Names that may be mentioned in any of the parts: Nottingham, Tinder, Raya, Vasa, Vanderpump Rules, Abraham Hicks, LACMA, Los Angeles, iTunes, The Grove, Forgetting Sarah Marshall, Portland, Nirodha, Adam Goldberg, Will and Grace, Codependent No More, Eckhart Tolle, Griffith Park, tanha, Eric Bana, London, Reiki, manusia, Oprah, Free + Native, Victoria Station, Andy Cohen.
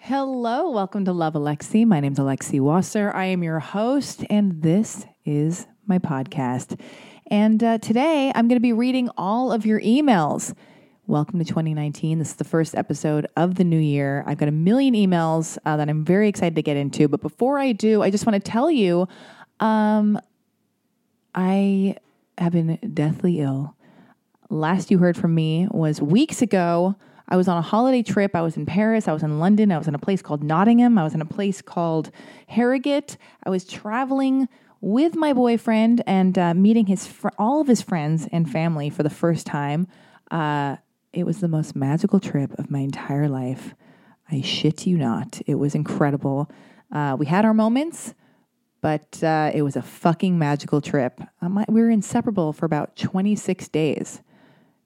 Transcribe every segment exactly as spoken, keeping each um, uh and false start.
Hello, welcome to Love Alexi. My name's Alexi Wasser. I am your host, and this is my podcast. And uh, today, I'm going to be reading all of your emails. Welcome to twenty nineteen. This is the first episode of the new year. I've got a million emails uh, that I'm very excited to get into. But before I do, I just want to tell you, um, I have been deathly ill. Last you heard from me was weeks ago. I was on a holiday trip. I was in Paris. I was in London. I was in a place called Nottingham. I was in a place called Harrogate. I was traveling with my boyfriend and uh, meeting his fr- all of his friends and family for the first time. Uh, it was the most magical trip of my entire life. I shit you not. It was incredible. Uh, we had our moments, but uh, it was a fucking magical trip. Um, we were inseparable for about twenty-six days.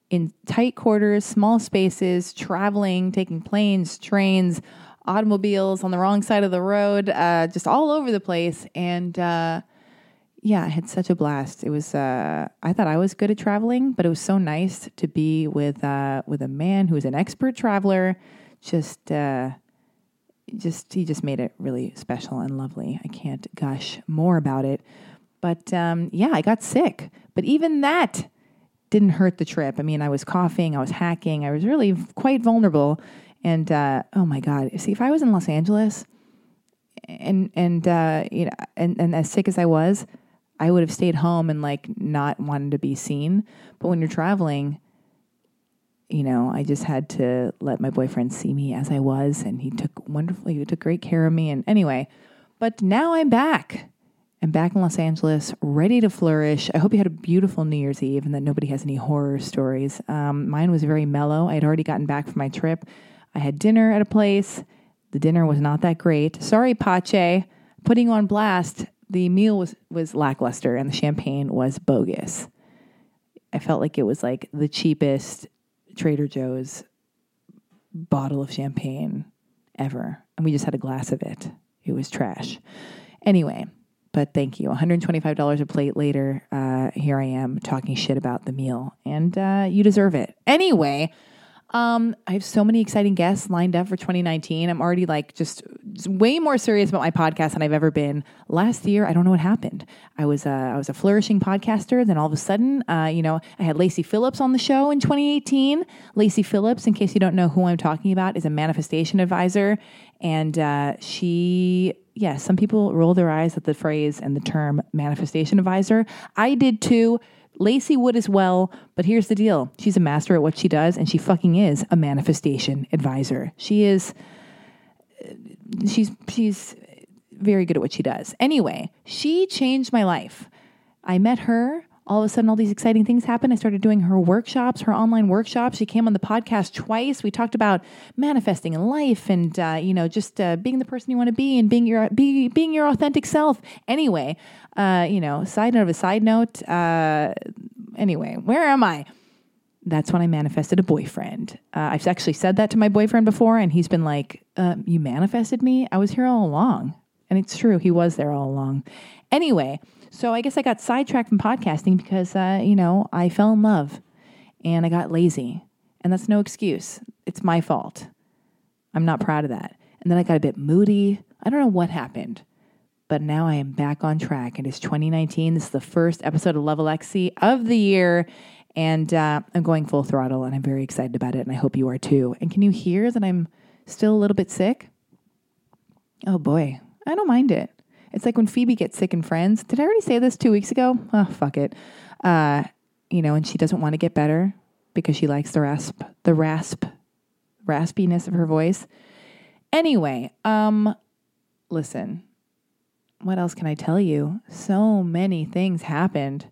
In tight quarters, small spaces, traveling, taking planes, trains, automobiles on the wrong side of the road, uh, just all over the place. And uh, yeah, I had such a blast. It was, uh, I thought I was good at traveling, but it was so nice to be with, uh, with a man who's an expert traveler. Just, uh, just, he just made it really special and lovely. I can't gush more about it, but um, yeah, I got sick, but even that didn't hurt the trip. I mean, I was coughing, I was hacking, I was really quite vulnerable. And, uh, oh my God, see, if I was in Los Angeles and, and, uh, you know, and, and as sick as I was, I would have stayed home and like not wanted to be seen. But when you're traveling, you know, I just had to let my boyfriend see me as I was. And he took wonderfully, he took great care of me. And anyway, but now I'm back. I'm back in Los Angeles, ready to flourish. I hope you had a beautiful New Year's Eve and that nobody has any horror stories. Um, mine was very mellow. I had already gotten back from my trip. I had dinner at a place. The dinner was not that great. Sorry, Pache. Putting on blast, the meal was, was lackluster and the champagne was bogus. I felt like it was like the cheapest Trader Joe's bottle of champagne ever. And we just had a glass of it. It was trash. Anyway. But thank you. one hundred twenty-five dollars a plate later, uh, here I am talking shit about the meal. And uh, you deserve it. Anyway, um, I have so many exciting guests lined up for twenty nineteen. I'm already like just, just way more serious about my podcast than I've ever been. Last year, I don't know what happened. I was, uh, I was a flourishing podcaster. Then all of a sudden, uh, you know, I had Lacey Phillips on the show in twenty eighteen. Lacey Phillips, in case you don't know who I'm talking about, is a manifestation advisor. And uh, she... Yeah, some people roll their eyes at the phrase and the term manifestation advisor. I did too. Lacey would as well. But here's the deal. She's a master at what she does, and she fucking is a manifestation advisor. She is, she's she's very good at what she does. Anyway, she changed my life. I met her. All of a sudden, all these exciting things happened. I started doing her workshops, her online workshops. She came on the podcast twice. We talked about manifesting in life and, uh, you know, just uh, being the person you want to be and being your be, being your authentic self. Anyway, uh, you know, side note of a side note. Uh, anyway, where am I? That's when I manifested a boyfriend. Uh, I've actually said that to my boyfriend before, and he's been like, uh, you manifested me? I was here all along. And it's true. He was there all along. Anyway, so I guess I got sidetracked from podcasting because, uh, you know, I fell in love and I got lazy, and that's no excuse. It's my fault. I'm not proud of that. And then I got a bit moody. I don't know what happened, but now I am back on track. It is twenty nineteen. This is the first episode of Love Alexi of the year. And uh, I'm going full throttle, and I'm very excited about it, and I hope you are too. And can you hear that I'm still a little bit sick? Oh, boy. I don't mind it. It's like when Phoebe gets sick in Friends. Did I already say this two weeks ago? Oh, fuck it. Uh, you know, and she doesn't want to get better because she likes the rasp, the rasp, raspiness of her voice. Anyway, um, listen, what else can I tell you? So many things happened.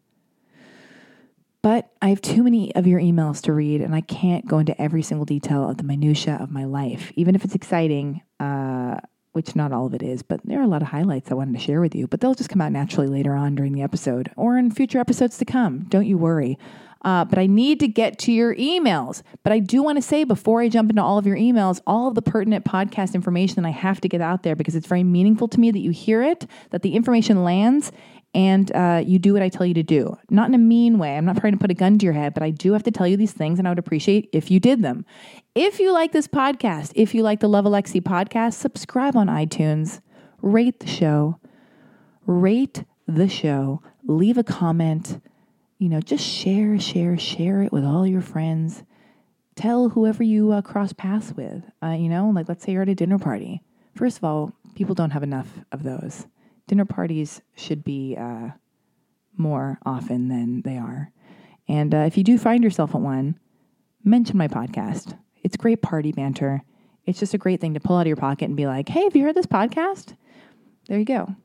But I have too many of your emails to read, and I can't go into every single detail of the minutia of my life, even if it's exciting, uh, which not all of it is, but there are a lot of highlights I wanted to share with you, but they'll just come out naturally later on during the episode or in future episodes to come. Don't you worry. Uh, but I need to get to your emails. But I do want to say before I jump into all of your emails, all of the pertinent podcast information I have to get out there because it's very meaningful to me that you hear it, that the information lands, and uh, you do what I tell you to do. Not in a mean way. I'm not trying to put a gun to your head, but I do have to tell you these things, and I would appreciate if you did them. If you like this podcast, if you like the Love Alexi podcast, subscribe on iTunes, rate the show, rate the show, leave a comment, you know, just share, share, share it with all your friends. Tell whoever you uh, cross paths with, uh, you know, like let's say you're at a dinner party. First of all, people don't have enough of those. Dinner parties should be uh, more often than they are. And uh, if you do find yourself at one, mention my podcast. It's great party banter. It's just a great thing to pull out of your pocket and be like, hey, have you heard this podcast? There you go.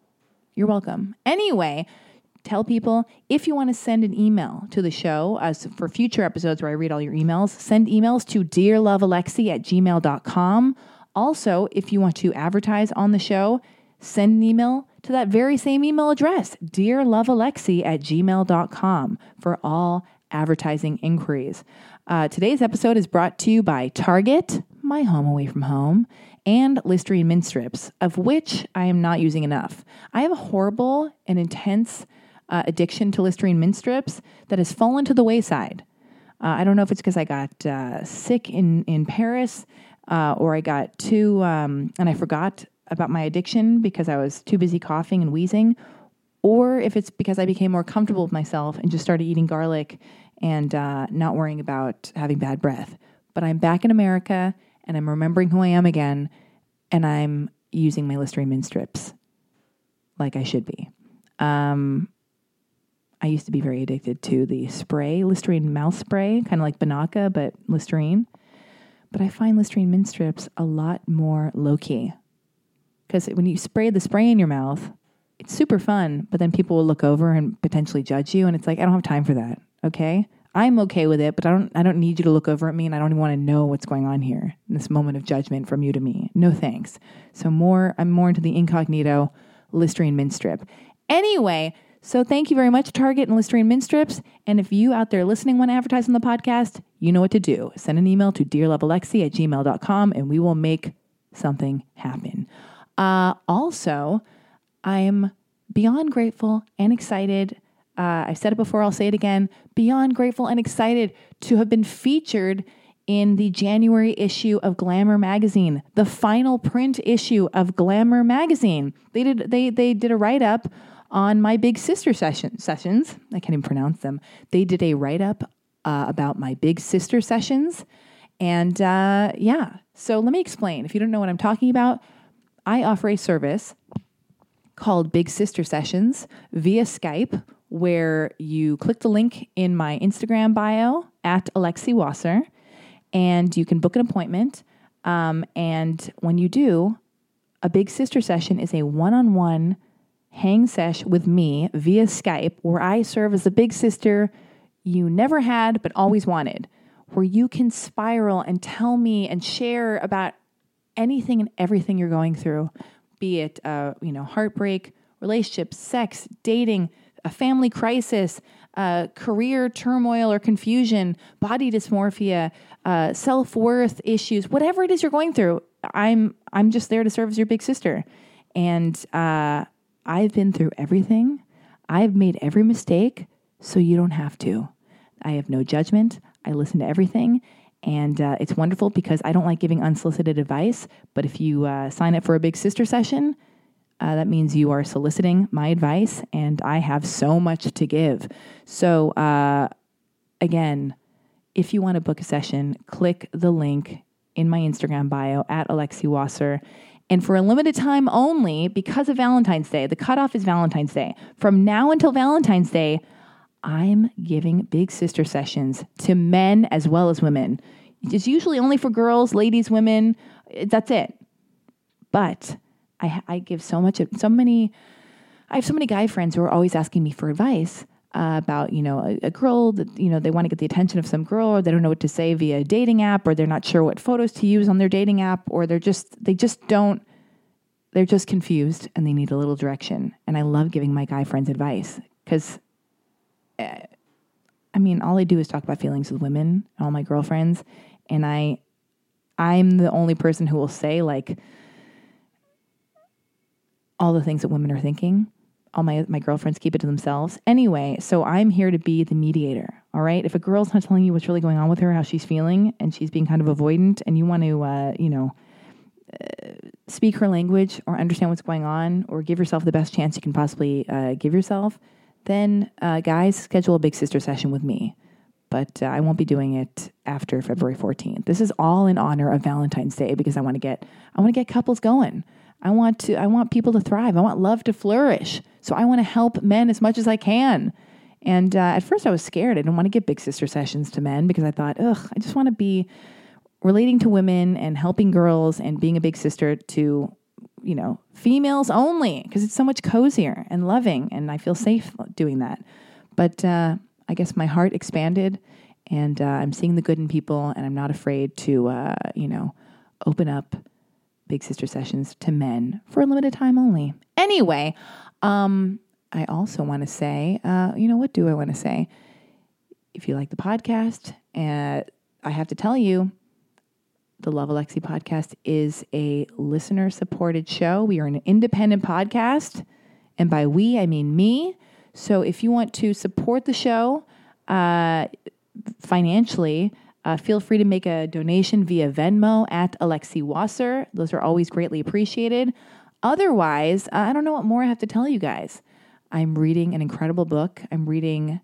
You're welcome. Anyway, tell people if you want to send an email to the show uh, for future episodes where I read all your emails, send emails to dear love alexi at gmail dot com. Also, if you want to advertise on the show, send an email to that very same email address, dear love alexi at gmail dot com, for all advertising inquiries. Uh, today's episode is brought to you by Target, my home away from home, and Listerine mint strips, of which I am not using enough. I have a horrible and intense uh, addiction to Listerine mint strips that has fallen to the wayside. Uh, I don't know if it's because I got uh, sick in, in Paris uh, or I got too, um, and I forgot about my addiction because I was too busy coughing and wheezing, or if it's because I became more comfortable with myself and just started eating garlic and uh, not worrying about having bad breath. But I'm back in America, and I'm remembering who I am again, and I'm using my Listerine mint strips like I should be. Um, I used to be very addicted to the spray, Listerine mouth spray, kind of like Banaka, but Listerine. But I find Listerine mint strips a lot more low-key. Because when you spray the spray in your mouth, it's super fun, but then people will look over and potentially judge you, and it's like, I don't have time for that, okay? I'm okay with it, but I don't I don't need you to look over at me, and I don't even want to know what's going on here in this moment of judgment from you to me. No thanks. So more, I'm more into the incognito Listerine mint strip. Anyway, so thank you very much, Target and Listerine mint strips, and if you out there listening want to advertise on the podcast, you know what to do. Send an email to dear love alexi at gmail dot com, and we will make something happen. Uh, also, I'm beyond grateful and excited. Uh, I've said it before, I'll say it again. Beyond grateful and excited to have been featured in the January issue of Glamour magazine, the final print issue of Glamour magazine. They did they they did a write-up on my big sister session, sessions. I can't even pronounce them. They did a write-up uh, about my big sister sessions. And uh, yeah, so let me explain. If you don't know what I'm talking about, I offer a service called Big Sister Sessions via Skype, where you click the link in my Instagram bio at Alexi Wasser, and you can book an appointment. Um, and when you do, a Big Sister Session is a one-on-one hang sesh with me via Skype, where I serve as the big sister you never had but always wanted, where you can spiral and tell me and share about anything and everything you're going through, be it, uh, you know, heartbreak, relationships, sex, dating, a family crisis, uh, career turmoil or confusion, body dysmorphia, uh, self-worth issues, whatever it is you're going through, I'm I'm just there to serve as your big sister. And uh, I've been through everything. I've made every mistake, so you don't have to. I have no judgment. I listen to everything. And uh, it's wonderful because I don't like giving unsolicited advice, but if you uh, sign up for a big sister session, uh, that means you are soliciting my advice, and I have so much to give. So uh, again, if you want to book a session, click the link in my Instagram bio at Alexi Wasser. And for a limited time only, because of Valentine's Day, the cutoff is Valentine's Day. From now until Valentine's Day, I'm giving big sister sessions to men as well as women. It's usually only for girls, ladies, women. That's it. But I, I give so much, so many, I have so many guy friends who are always asking me for advice uh, about, you know, a, a girl that, you know, they want to get the attention of some girl, or they don't know what to say via a dating app, or they're not sure what photos to use on their dating app, or they're just, they just don't, they're just confused and they need a little direction. And I love giving my guy friends advice because, uh, I mean, all I do is talk about feelings with women, all my girlfriends, and I, I'm the only person who will say, like, all the things that women are thinking. All my, my girlfriends keep it to themselves. Anyway, so I'm here to be the mediator, all right? If a girl's not telling you what's really going on with her, how she's feeling, and she's being kind of avoidant, and you want to, uh, you know, uh, speak her language or understand what's going on or give yourself the best chance you can possibly uh, give yourself, then, uh, guys, schedule a big sister session with me. But uh, I won't be doing it after February fourteenth. This is all in honor of Valentine's Day because I want to get I want to get couples going. I want to I want people to thrive. I want love to flourish. So I want to help men as much as I can. And uh, at first I was scared. I didn't want to give big sister sessions to men because I thought, ugh, I just want to be relating to women and helping girls and being a big sister to, you know, females only, because it's so much cozier and loving and I feel safe doing that. But uh, I guess my heart expanded and uh, I'm seeing the good in people and I'm not afraid to, uh, you know, open up big sister sessions to men for a limited time only. Anyway, um, I also want to say, uh, you know, what do I want to say? If you like the podcast, uh, I have to tell you, the Love Alexi podcast is a listener-supported show. We are an independent podcast, and by we, I mean me. So if you want to support the show uh, financially, uh, feel free to make a donation via Venmo at Alexi Wasser. Those are always greatly appreciated. Otherwise, I don't know what more I have to tell you guys. I'm reading an incredible book. I'm reading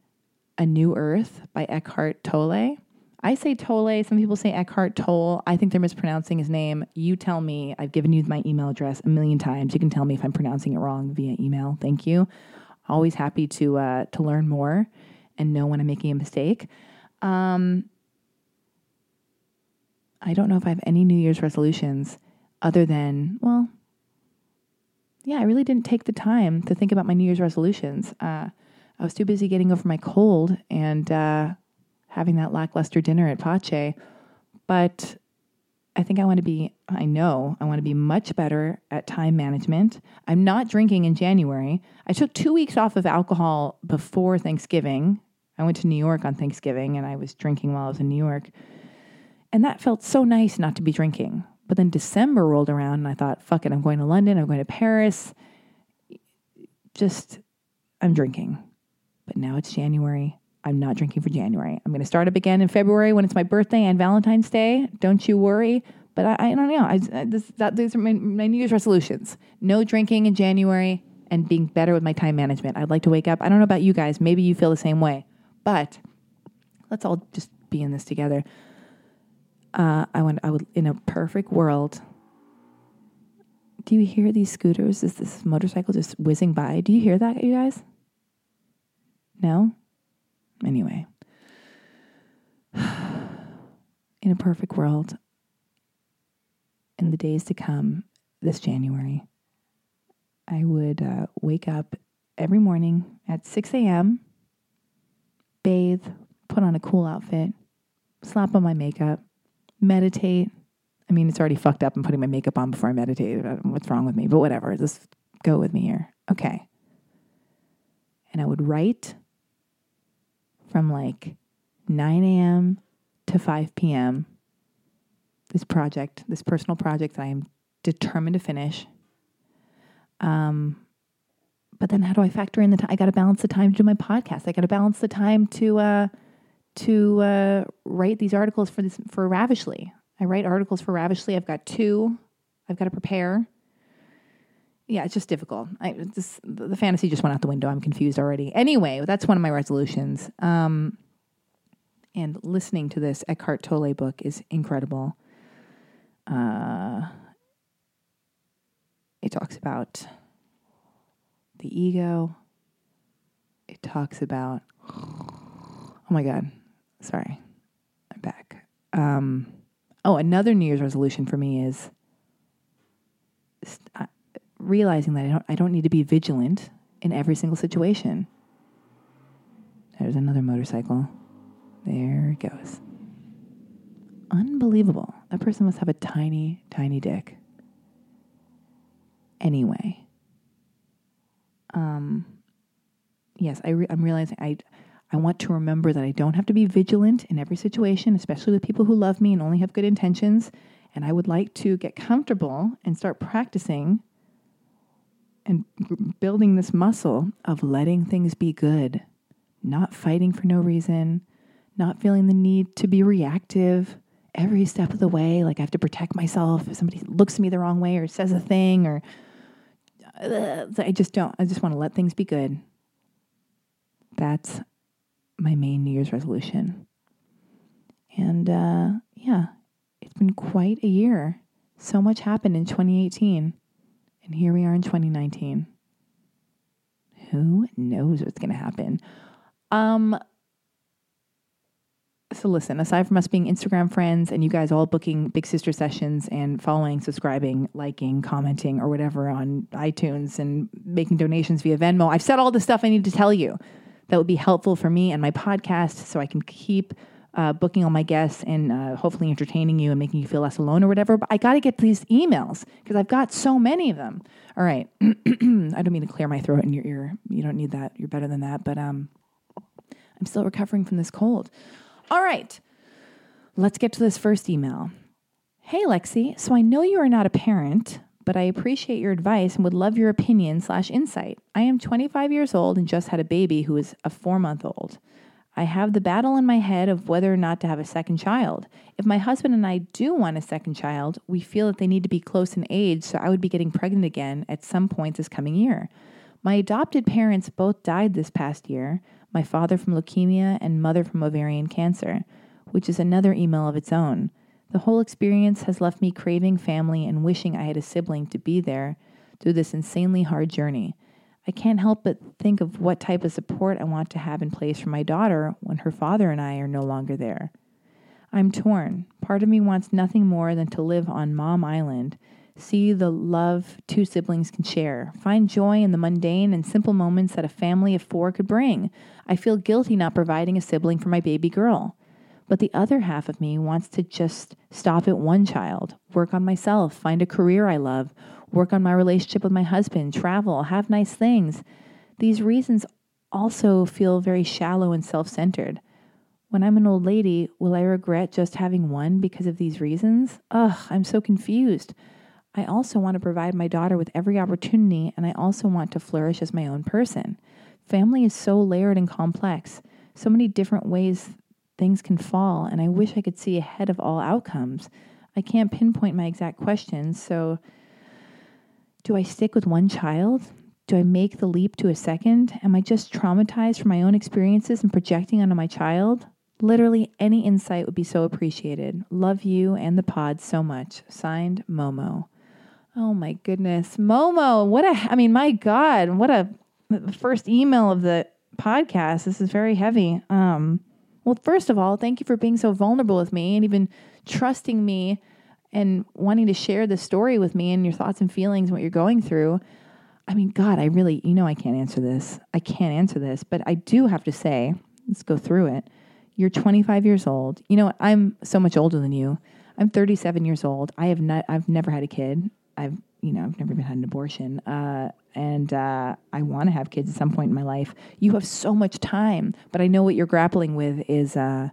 A New Earth by Eckhart Tolle. I say Tolle. Some people say Eckhart Tolle. I think they're mispronouncing his name. You tell me. I've given you my email address a million times. You can tell me if I'm pronouncing it wrong via email. Thank you. Always happy to uh, to learn more and know when I'm making a mistake. Um, I don't know if I have any New Year's resolutions other than, well, yeah, I really didn't take the time to think about my New Year's resolutions. Uh, I was too busy getting over my cold and uh, having that lackluster dinner at Pache. But I think I want to be, I know I want to be much better at time management. I'm not drinking in January. I took two weeks off of alcohol before Thanksgiving. I went to New York on Thanksgiving and I was drinking while I was in New York. And that felt so nice not to be drinking. But then December rolled around and I thought, fuck it, I'm going to London, I'm going to Paris. Just, I'm drinking. But now it's January. I'm not drinking for January. I'm going to start up again in February when it's my birthday and Valentine's Day. Don't you worry. But I, I don't know. I, I, this, that, these are my, my New Year's resolutions. No drinking in January and being better with my time management. I'd like to wake up. I don't know about you guys. Maybe you feel the same way. But let's all just be in this together. Uh, I want. I would. In a perfect world. Do you hear these scooters? Is this motorcycle just whizzing by? Do you hear that, you guys? No? Anyway, in a perfect world, in the days to come, this January, I would uh, wake up every morning at six a.m., bathe, put on a cool outfit, slap on my makeup, meditate. I mean, it's already fucked up. I'm putting my makeup on before I meditate. What's wrong with me? But whatever. Just go with me here. Okay. And I would write from like nine a.m. to five p.m., this project, this personal project that I am determined to finish. Um, but then how do I factor in the time? I got to balance the time to do my podcast. I got to balance the time to uh, to uh, write these articles for this for Ravishly. I write articles for Ravishly. I've got two. I've got to prepare. Yeah, it's just difficult. I, this, the fantasy just went out the window. I'm confused already. Anyway, that's one of my resolutions. Um, and listening to this Eckhart Tolle book is incredible. Uh, it talks about the ego. It talks about, oh my God, sorry, I'm back. Um, oh, another New Year's resolution for me is st- uh, realizing that I don't, I don't need to be vigilant in every single situation. There's another motorcycle. There it goes. Unbelievable. That person must have a tiny, tiny dick. Anyway. Um, yes, I re- I'm realizing I, I want to remember that I don't have to be vigilant in every situation, especially with people who love me and only have good intentions. And I would like to get comfortable and start practicing and g- building this muscle of letting things be good, not fighting for no reason, not feeling the need to be reactive every step of the way. Like I have to protect myself if somebody looks at me the wrong way or says a thing or uh, I just don't, I just want to let things be good. That's my main New Year's resolution. And uh, yeah, it's been quite a year. So much happened in twenty eighteen and here we are in twenty nineteen. Who knows what's going to happen? Um, so listen, aside from us being Instagram friends and you guys all booking Big Sister sessions and following, subscribing, liking, commenting, or whatever on iTunes and making donations via Venmo, I've said all the stuff I need to tell you that would be helpful for me and my podcast so I can keep uh, booking all my guests and uh, hopefully entertaining you and making you feel less alone or whatever. But I got to get these emails because I've got so many of them. All right. I don't mean to clear my throat in your ear. You don't need that. You're better than that. But, um, I'm still recovering from this cold. All right, let's get to this first email. Hey, Lexi. So I know you are not a parent, but I appreciate your advice and would love your opinion slash insight. I am twenty-five years old and just had a baby who is a four-month-old. I have the battle in my head of whether or not to have a second child. If my husband and I do want a second child, we feel that they need to be close in age, so I would be getting pregnant again at some point this coming year. My adopted parents both died this past year, my father from leukemia and mother from ovarian cancer, which is another email of its own. The whole experience has left me craving family and wishing I had a sibling to be there through this insanely hard journey. I can't help but think of what type of support I want to have in place for my daughter when her father and I are no longer there. I'm torn. Part of me wants nothing more than to live on Mom Island, see the love two siblings can share, find joy in the mundane and simple moments that a family of four could bring. I feel guilty not providing a sibling for my baby girl. But the other half of me wants to just stop at one child, work on myself, find a career I love, work on my relationship with my husband, travel, have nice things. These reasons also feel very shallow and self-centered. When I'm an old lady, will I regret just having one because of these reasons? Ugh, I'm so confused. I also want to provide my daughter with every opportunity, and I also want to flourish as my own person. Family is so layered and complex, so many different ways things can fall, and I wish I could see ahead of all outcomes. I can't pinpoint my exact questions, so do I stick with one child? Do I make the leap to a second? Am I just traumatized from my own experiences and projecting onto my child? Literally any insight would be so appreciated. Love you and the pod so much. Signed, Momo. Oh my goodness. Momo, what a, I mean, my God, what a the first email of the podcast. This is very heavy. Um, well, first of all, thank you for being so vulnerable with me and even trusting me and wanting to share the story with me and your thoughts and feelings and what you're going through. I mean, God, I really, you know, I can't answer this. I can't answer this, but I do have to say, let's go through it. You're twenty-five years old. You know what? I'm so much older than you. I'm thirty-seven years old. I have not, I've never had a kid. I've, you know, I've never even had an abortion. Uh, and, uh, I want to have kids at some point in my life. You have so much time, but I know what you're grappling with is, uh,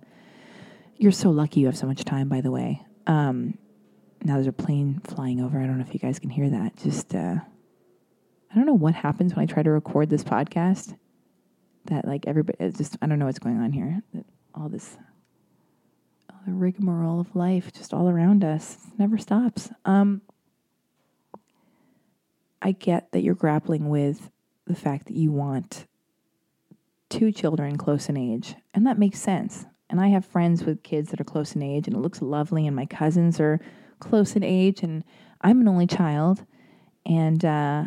you're so lucky you have so much time, by the way. Um, now there's a plane flying over. I don't know if you guys can hear that. Just, uh, I don't know what happens when I try to record this podcast that like everybody, it's just, I don't know what's going on here. All this, all the rigmarole of life, just all around us. It never stops. Um, I get that you're grappling with the fact that you want two children close in age, and that makes sense. And I have friends with kids that are close in age, and it looks lovely, and my cousins are close in age, and I'm an only child. And uh,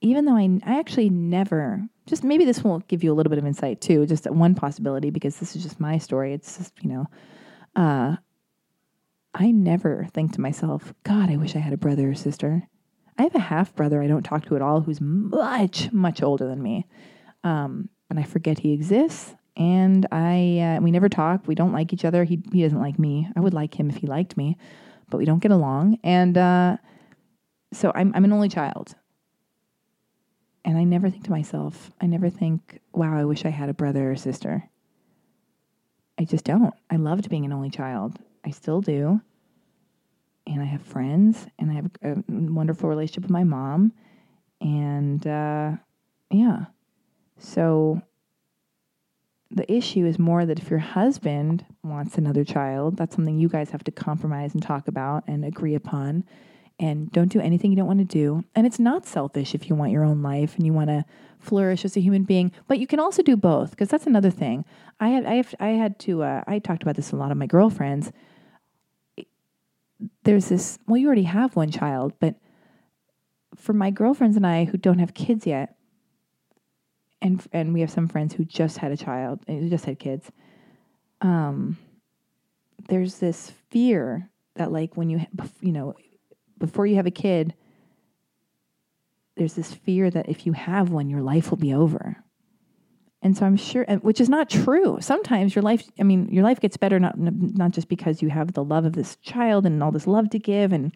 even though I, I actually never, just maybe this will give you a little bit of insight too, just one possibility, because this is just my story. It's just, you know, uh, I never think to myself, God, I wish I had a brother or sister. I have a half brother I don't talk to at all who's much, much older than me. Um, and I forget he exists. And I, uh, we never talk. We don't like each other. He he doesn't like me. I would like him if he liked me, but we don't get along. And uh, so I'm I'm an only child. And I never think to myself, I never think, wow, I wish I had a brother or sister. I just don't. I loved being an only child. I still do. And I have friends, and I have a wonderful relationship with my mom. And uh, yeah, so the issue is more that if your husband wants another child, that's something you guys have to compromise and talk about and agree upon, and don't do anything you don't want to do. And it's not selfish if you want your own life and you want to flourish as a human being, but you can also do both, because that's another thing. I had, I have, I had to, uh, I talked about this with a lot of my girlfriends. There's this, well, you already have one child, but for my girlfriends and I who don't have kids yet, and and we have some friends who just had a child, who just had kids, um, there's this fear that, like, when you, you know, before you have a kid, there's this fear that if you have one, your life will be over. And so I'm sure, which is not true. Sometimes your life, I mean, your life gets better, not not just because you have the love of this child and all this love to give, and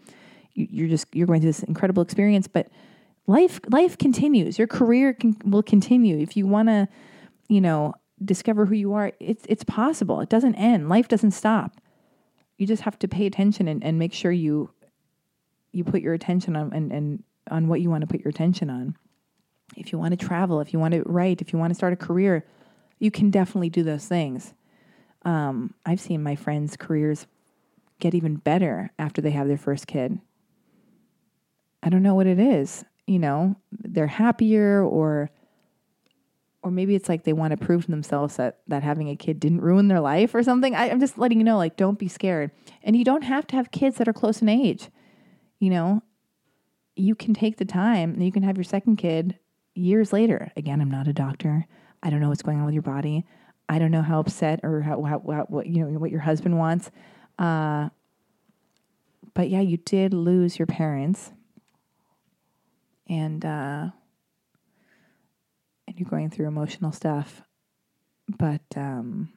you're just, you're going through this incredible experience, but life, life continues. Your career can, will continue. If you want to, you know, discover who you are, it's, it's possible. It doesn't end. Life doesn't stop. You just have to pay attention and, and make sure you, you put your attention on, and, and on what you want to put your attention on. If you want to travel, if you want to write, if you want to start a career, you can definitely do those things. Um, I've seen my friends' careers get even better after they have their first kid. I don't know what it is. You know, they're happier, or or maybe it's like they want to prove to themselves that, that having a kid didn't ruin their life or something. I, I'm just letting you know, like, don't be scared. And you don't have to have kids that are close in age. You know, you can take the time, and you can have your second kid years later. Again, I'm not a doctor. I don't know what's going on with your body. I don't know how upset or how, how, how what, you know, what your husband wants. Uh, but yeah, you did lose your parents, and uh, and you're going through emotional stuff. But um,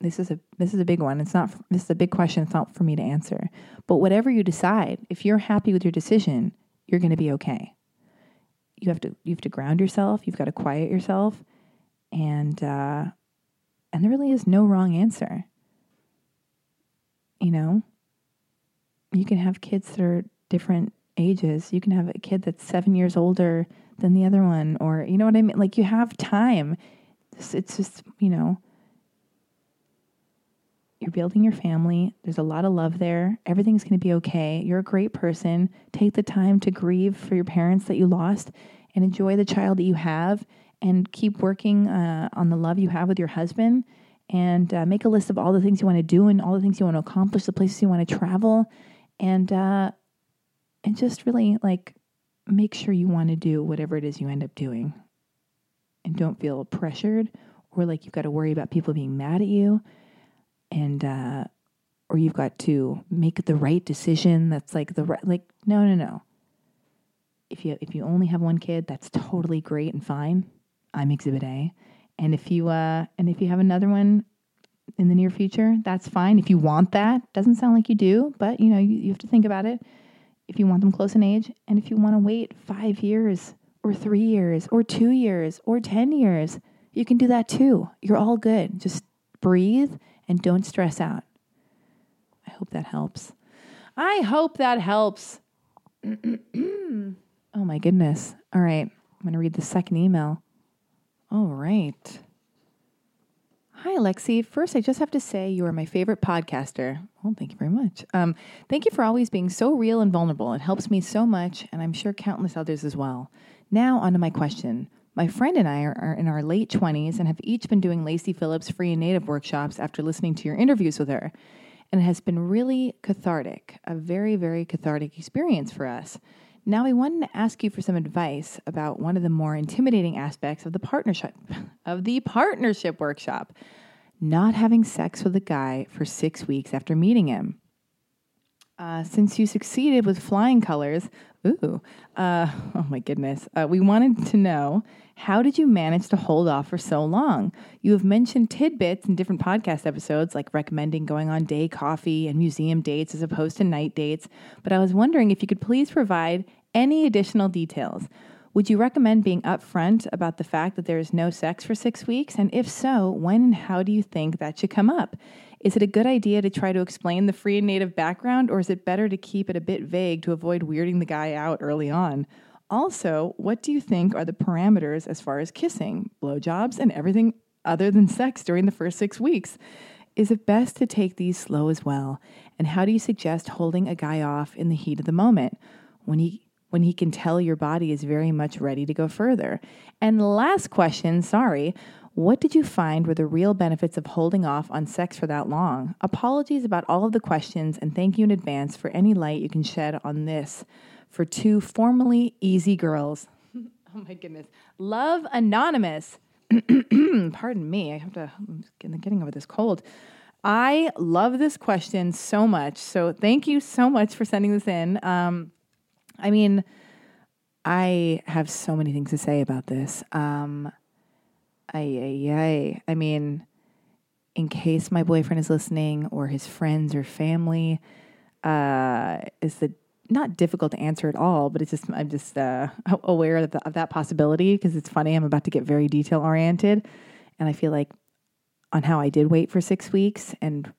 this is a this is a big one. It's not. This is a big question. It's not for me to answer. But whatever you decide, if you're happy with your decision, you're going to be okay. You have to you have to ground yourself. You've got to quiet yourself, and uh, and there really is no wrong answer. You know, you can have kids that are different ages. You can have a kid that's seven years older than the other one, or you know what I mean. Like, you have time. It's, it's just, you know, you're building your family. There's a lot of love there. Everything's going to be okay. You're a great person. Take the time to grieve for your parents that you lost, and enjoy the child that you have, and keep working uh, on the love you have with your husband, and uh, make a list of all the things you want to do and all the things you want to accomplish, the places you want to travel, and uh, and just really, like, make sure you want to do whatever it is you end up doing, and don't feel pressured or like you've got to worry about people being mad at you. And, uh, or you've got to make the right decision. That's like the right, like, no, no, no. If you, if you only have one kid, that's totally great and fine. I'm exhibit A. And if you, uh, and if you have another one in the near future, that's fine. If you want that, doesn't sound like you do, but you know, you, you have to think about it. If you want them close in age, and if you want to wait five years or three years or two years or ten years, you can do that too. You're all good. Just breathe. And don't stress out. I hope that helps. I hope that helps. Oh my goodness. All right. I'm going to read the second email. All right. Hi, Alexi. First, I just have to say you are my favorite podcaster. Well, thank you very much. Um, thank you for always being so real and vulnerable. It helps me so much, and I'm sure countless others as well. Now, on to my question. My friend and I are, are in our late twenties and have each been doing Lacey Phillips Free and Native workshops after listening to your interviews with her. And it has been really cathartic, a very, very cathartic experience for us. Now we wanted to ask you for some advice about one of the more intimidating aspects of the partnership, of the partnership workshop, not having sex with a guy for six weeks after meeting him. Uh, since you succeeded with flying colors, ooh, uh, oh my goodness, uh, we wanted to know, how did you manage to hold off for so long? You have mentioned tidbits in different podcast episodes, like recommending going on day coffee and museum dates as opposed to night dates, but I was wondering if you could please provide any additional details. Would you recommend being upfront about the fact that there is no sex for six weeks? And if so, when and how do you think that should come up? Is it a good idea to try to explain the Free and Native background, or is it better to keep it a bit vague to avoid weirding the guy out early on? Also, what do you think are the parameters as far as kissing, blowjobs, and everything other than sex during the first six weeks? Is it best to take these slow as well? And how do you suggest holding a guy off in the heat of the moment when he when he can tell your body is very much ready to go further? And last question, sorry. What did you find were the real benefits of holding off on sex for that long? Apologies about all of the questions, and thank you in advance for any light you can shed on this for two formerly easy girls. Oh my goodness. Love Anonymous. Pardon me. I have to, I'm getting over this cold. I love this question so much. So thank you so much for sending this in. Um, I mean, I have so many things to say about this. Um, Ay, ay, ay. I mean, in case my boyfriend is listening or his friends or family, uh, is the not difficult to answer at all, but it's just, I'm just uh, aware of, the, of that possibility because it's funny. I'm about to get very detail oriented. And I feel like on how I did wait for six weeks and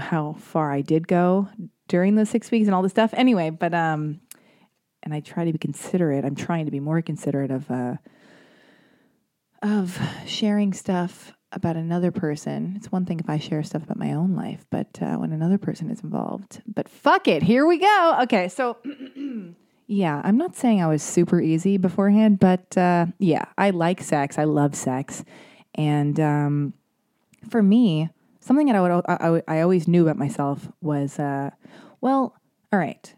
how far I did go during those six weeks and all this stuff. Anyway, but, um, and I try to be considerate. I'm trying to be more considerate of, uh, of sharing stuff about another person. It's one thing if I share stuff about my own life, but uh, when another person is involved, but fuck it, here we go. Okay, so yeah, I'm not saying I was super easy beforehand, but uh, yeah, I like sex. I love sex. And um, for me, something that I, would, I, would, I always knew about myself was, uh, well, all right.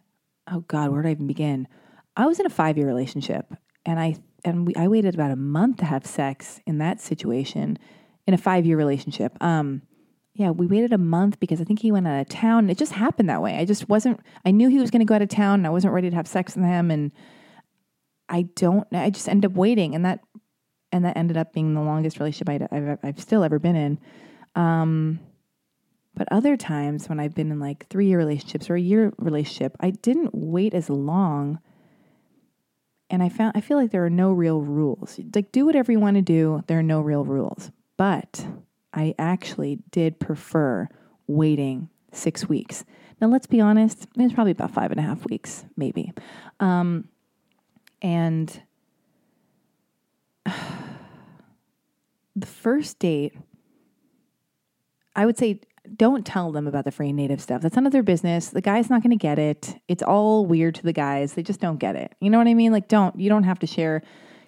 Oh God, where do I even begin? I was in a five-year relationship and I And we, I waited about a month to have sex in that situation, in a five-year relationship. Um, yeah, we waited a month because I think he went out of town. And it just happened that way. I just wasn't, I knew he was going to go out of town and I wasn't ready to have sex with him. And I don't, I just ended up waiting. And that, and that ended up being the longest relationship I'd, I've, I've still ever been in. Um, but other times when I've been in like three-year relationships or a year relationship, I didn't wait as long. And I found I feel like there are no real rules. Like, do whatever you want to do. There are no real rules. But I actually did prefer waiting six weeks. Now, let's be honest. It's probably about five and a half weeks, maybe. Um, and uh, the first date, I would say, don't tell them about the Free and Native stuff. That's none of their business. The guy's not going to get it. It's all weird to the guys. They just don't get it. You know what I mean? Like, don't, you don't have to share.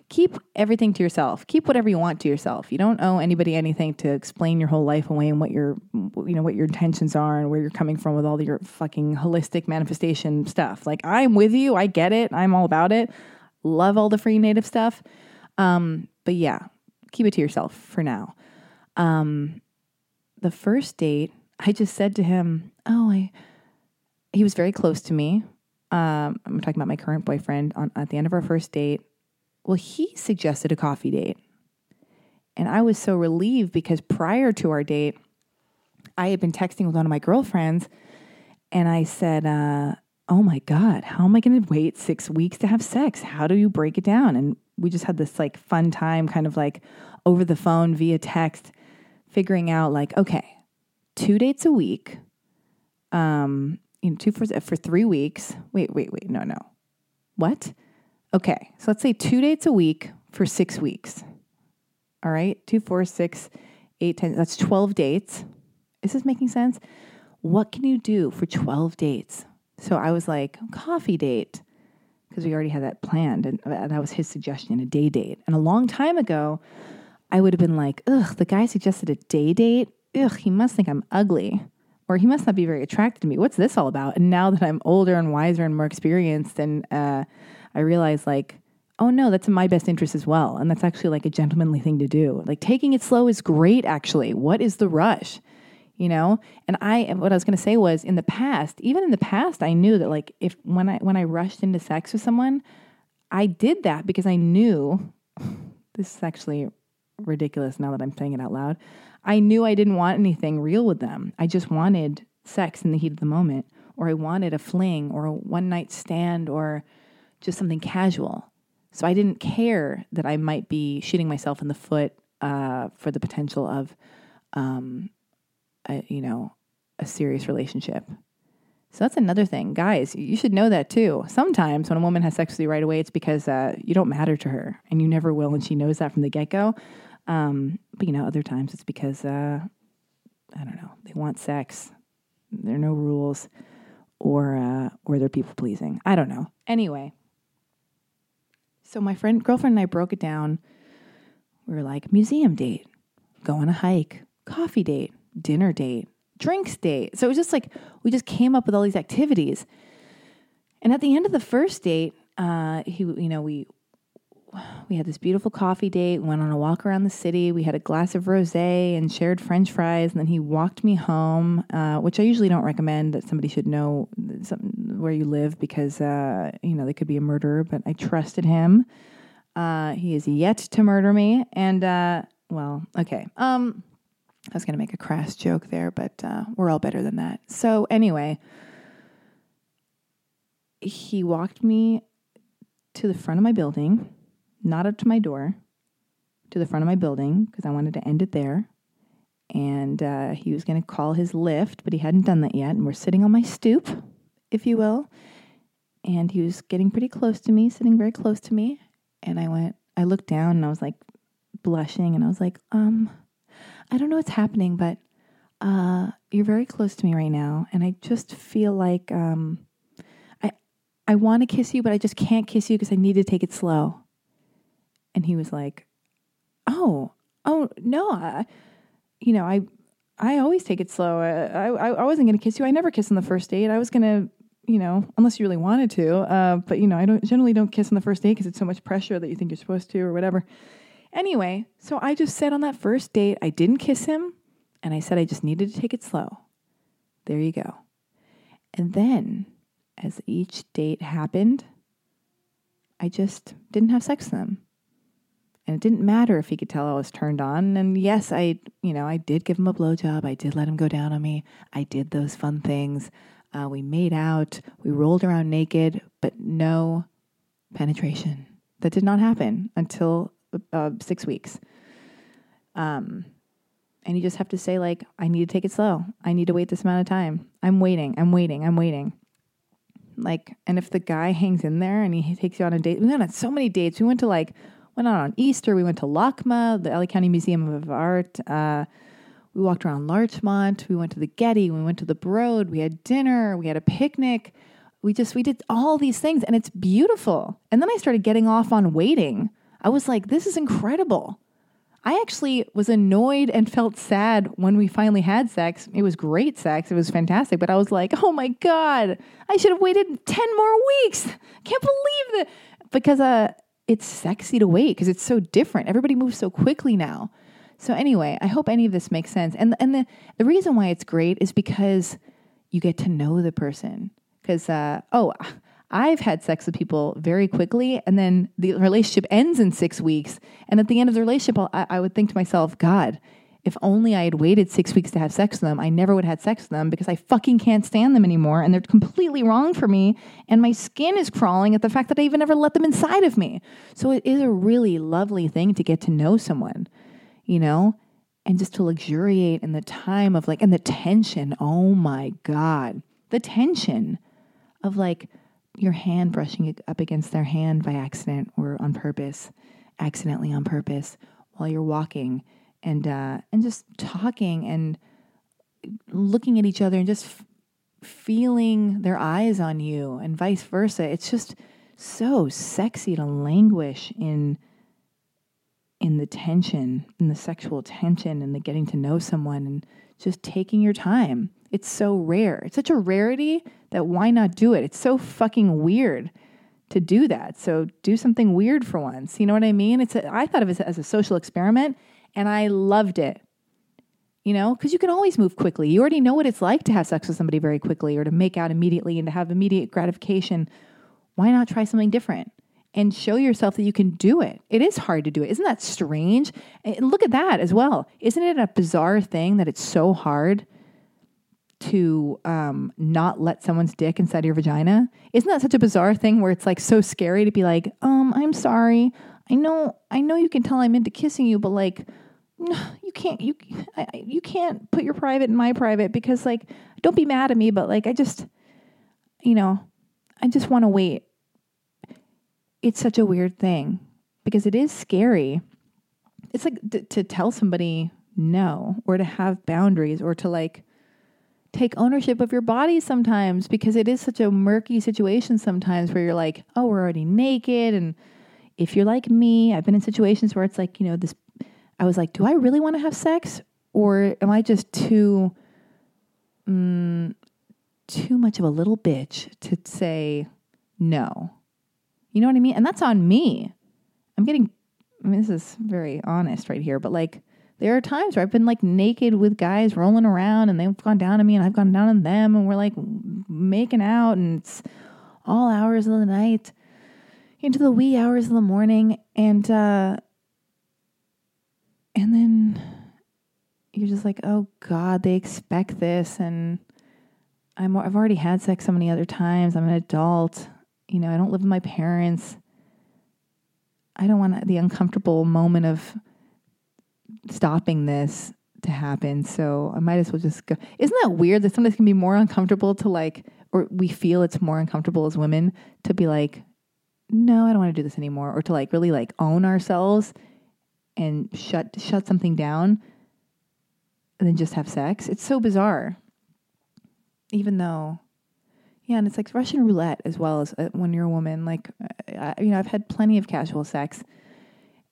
Keep everything to yourself. Keep whatever you want to yourself. You don't owe anybody anything to explain your whole life away and what your, you know, what your intentions are and where you're coming from with all your fucking holistic manifestation stuff. Like, I'm with you. I get it. I'm all about it. Love all the Free and Native stuff. Um, but yeah, keep it to yourself for now. Um, The first date, I just said to him, oh, I, he was very close to me. Um, I'm talking about my current boyfriend on, at the end of our first date. Well, he suggested a coffee date. And I was so relieved because prior to our date, I had been texting with one of my girlfriends. And I said, uh, oh my God, how am I going to wait six weeks to have sex? How do you break it down? And we just had this like fun time kind of like over the phone via text, figuring out like, okay, two dates a week, um, you know, two for, for three weeks. Wait, wait, wait, no, no. What? Okay. So let's say two dates a week for six weeks. All right. Two, four, six, eight, ten, that's twelve dates. Is this making sense? What can you do for twelve dates? So I was like, coffee date, because we already had that planned. And that was his suggestion, a day date. And a long time ago, I would have been like, ugh, the guy suggested a day date. Ugh, he must think I'm ugly. Or he must not be very attracted to me. What's this all about? And now that I'm older and wiser and more experienced, and uh, I realize like, oh no, that's in my best interest as well. And that's actually like a gentlemanly thing to do. Like taking it slow is great, actually. What is the rush? You know? And I, what I was going to say was in the past, even in the past, I knew that like if, when I, when I rushed into sex with someone, I did that because I knew, this is actually ridiculous now that I'm saying it out loud. I knew I didn't want anything real with them. I just wanted sex in the heat of the moment, or I wanted a fling or a one night stand or just something casual. So I didn't care that I might be shooting myself in the foot uh, for the potential of, um, a, you know, a serious relationship. So that's another thing. Guys, you should know that too. Sometimes when a woman has sex with you right away, it's because uh, you don't matter to her and you never will. And she knows that from the get-go. Um, but, you know, other times it's because, uh, I don't know, they want sex. There are no rules, or, uh, or they're people pleasing. I don't know. Anyway. So my friend, girlfriend and I broke it down. We were like, museum date, go on a hike, coffee date, dinner date, drinks date. So it was just like, we just came up with all these activities. And at the end of the first date, uh, he, you know, we, we had this beautiful coffee date, went on a walk around the city. We had a glass of rosé and shared French fries. And then he walked me home, uh, which I usually don't recommend, that somebody should know where you live because, uh, you know, they could be a murderer, but I trusted him. Uh, he is yet to murder me. And, uh, well, okay. Um, I was going to make a crass joke there, but, uh, we're all better than that. So anyway, he walked me to the front of my building. Not up to my door, to the front of my building, because I wanted to end it there. And uh, he was going to call his Lyft, but he hadn't done that yet. And we're sitting on my stoop, if you will. And he was getting pretty close to me, sitting very close to me. And I went, I looked down and I was like blushing. And I was like, um, I don't know what's happening, but uh, you're very close to me right now. And I just feel like um, I, I want to kiss you, but I just can't kiss you because I need to take it slow. And he was like, oh, oh, no, I, you know, I I always take it slow. I I, I wasn't going to kiss you. I never kiss on the first date. I was going to, you know, unless you really wanted to. Uh, but, you know, I don't generally don't kiss on the first date because it's so much pressure that you think you're supposed to or whatever. Anyway, so I just said on that first date, I didn't kiss him. And I said I just needed to take it slow. There you go. And then as each date happened, I just didn't have sex with him. And it didn't matter if he could tell I was turned on. And yes, I, you know, I did give him a blowjob. I did let him go down on me. I did those fun things. Uh, we made out. We rolled around naked, but no penetration. That did not happen until uh, six weeks. Um, and you just have to say like, I need to take it slow. I need to wait this amount of time. I'm waiting. I'm waiting. I'm waiting. Like, and if the guy hangs in there and he takes you on a date, we went on so many dates. We went to like. Went out on Easter. We went to LACMA, the L A County Museum of Art. Uh, we walked around Larchmont. We went to the Getty. We went to the Broad. We had dinner. We had a picnic. We just, we did all these things and it's beautiful. And then I started getting off on waiting. I was like, this is incredible. I actually was annoyed and felt sad when we finally had sex. It was great sex. It was fantastic. But I was like, oh my God, I should have waited ten more weeks. Can't believe that. Because, uh, it's sexy to wait because it's so different. Everybody moves so quickly now. So anyway, I hope any of this makes sense. And and the, the reason why it's great is because you get to know the person. Because, uh, oh, I've had sex with people very quickly and then the relationship ends in six weeks. And at the end of the relationship, I, I would think to myself, God, if only I had waited six weeks to have sex with them, I never would have had sex with them because I fucking can't stand them anymore and they're completely wrong for me and my skin is crawling at the fact that I even ever let them inside of me. So it is a really lovely thing to get to know someone, you know, and just to luxuriate in the time of like, and the tension, oh my God, the tension of like your hand brushing it up against their hand by accident or on purpose, accidentally on purpose while you're walking. And uh, and just talking and looking at each other and just f- feeling their eyes on you and vice versa. It's just so sexy to languish in in the tension, in the sexual tension and the getting to know someone and just taking your time. It's so rare. It's such a rarity that why not do it? It's so fucking weird to do that. So do something weird for once. You know what I mean? It's a, I thought of it as a social experiment and I loved it. You know, because you can always move quickly. You already know what it's like to have sex with somebody very quickly or to make out immediately and to have immediate gratification. Why not try something different and show yourself that you can do it? It is hard to do it. Isn't that strange? And look at that as well. Isn't it a bizarre thing that it's so hard to um, not let someone's dick inside your vagina? Isn't that such a bizarre thing where it's like so scary to be like, um, I'm sorry. I know, I know you can tell I'm into kissing you, but like, no, you can't, you, I, you can't put your private in my private because like, don't be mad at me, but like, I just, you know, I just want to wait. It's such a weird thing because it is scary. It's like d- to tell somebody no, or to have boundaries, or to like take ownership of your body sometimes, because it is such a murky situation sometimes where you're like, oh, we're already naked. And if you're like me, I've been in situations where it's like, you know, this, I was like, do I really want to have sex, or am I just too, um, too much of a little bitch to say no? You know what I mean? And that's on me. I'm getting, I mean, this is very honest right here, but like there are times where I've been like naked with guys rolling around and they've gone down on me and I've gone down on them and we're like making out and it's all hours of the night into the wee hours of the morning. And, uh, And then you're just like, oh God, they expect this. And I'm, I've already had sex so many other times. I'm an adult. You know, I don't live with my parents. I don't want the uncomfortable moment of stopping this to happen. So I might as well just go. Isn't that weird that sometimes it can be more uncomfortable to like, or we feel it's more uncomfortable as women to be like, no, I don't want to do this anymore. Or to like really like own ourselves and shut shut something down and then just have sex. It's so bizarre. Even though, yeah, and it's like Russian roulette as well as uh, when you're a woman. Like, I, you know, I've had plenty of casual sex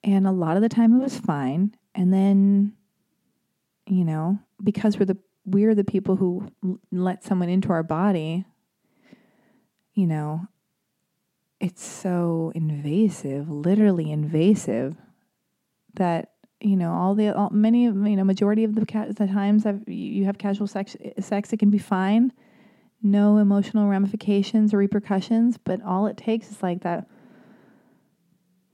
and a lot of the time it was fine. And then, you know, because we're the, we're the people who l- let someone into our body, you know, it's so invasive, literally invasive, that, you know, all the, all, many of, you know, majority of the, ca- the times I've, you have casual sex, sex, it can be fine. No emotional ramifications or repercussions, but all it takes is like that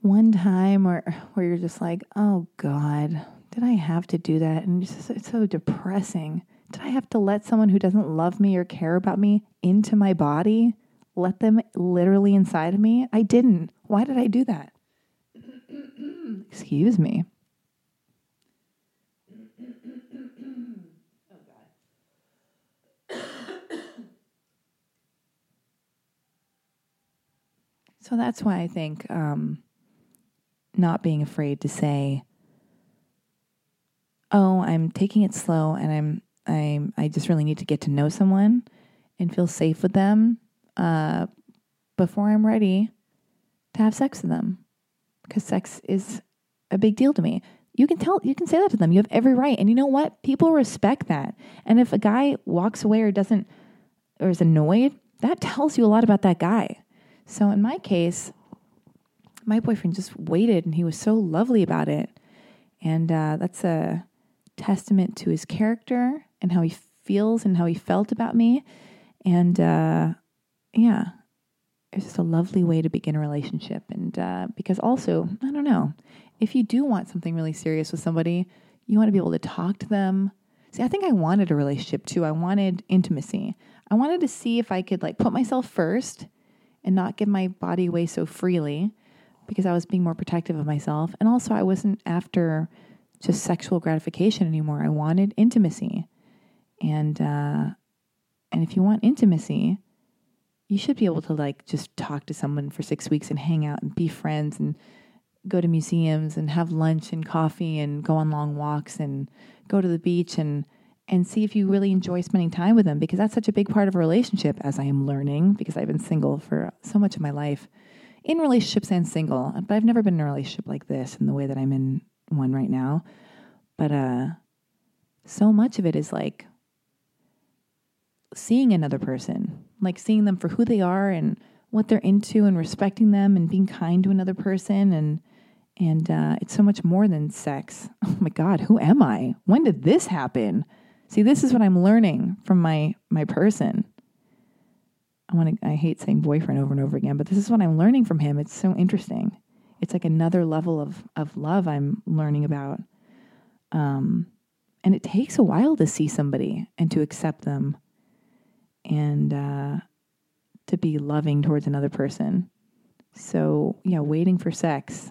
one time where, where you're just like, oh God, did I have to do that? And it's, just, it's so depressing. Did I have to let someone who doesn't love me or care about me into my body? Let them literally inside of me? I didn't. Why did I do that? Excuse me. Oh, God. So that's why I think um, not being afraid to say, oh, I'm taking it slow and I'm, I'm, I just really need to get to know someone and feel safe with them uh, before I'm ready to have sex with them. Because sex is a big deal to me. You can tell, you can say that to them. You have every right. And you know what? People respect that. And if a guy walks away or doesn't, or is annoyed, that tells you a lot about that guy. So in my case, my boyfriend just waited and he was so lovely about it. And uh, that's a testament to his character and how he feels and how he felt about me. And uh, yeah. It's just a lovely way to begin a relationship. And uh, because also, I don't know, if you do want something really serious with somebody, you want to be able to talk to them. See, I think I wanted a relationship too. I wanted intimacy. I wanted to see if I could like put myself first and not give my body away so freely because I was being more protective of myself. And also I wasn't after just sexual gratification anymore. I wanted intimacy. And uh, and if you want intimacy, you should be able to like just talk to someone for six weeks and hang out and be friends and go to museums and have lunch and coffee and go on long walks and go to the beach and, and see if you really enjoy spending time with them, because that's such a big part of a relationship, as I am learning because I've been single for so much of my life in relationships and single, but I've never been in a relationship like this in the way that I'm in one right now. But uh, so much of it is like seeing another person, like seeing them for who they are and what they're into and respecting them and being kind to another person. And and uh, it's so much more than sex. Oh my God, who am I? When did this happen? See, this is what I'm learning from my my person. I want to. I hate saying boyfriend over and over again, but this is what I'm learning from him. It's so interesting. It's like another level of of love I'm learning about. Um, and it takes a while to see somebody and to accept them, and uh, to be loving towards another person. So yeah, waiting for sex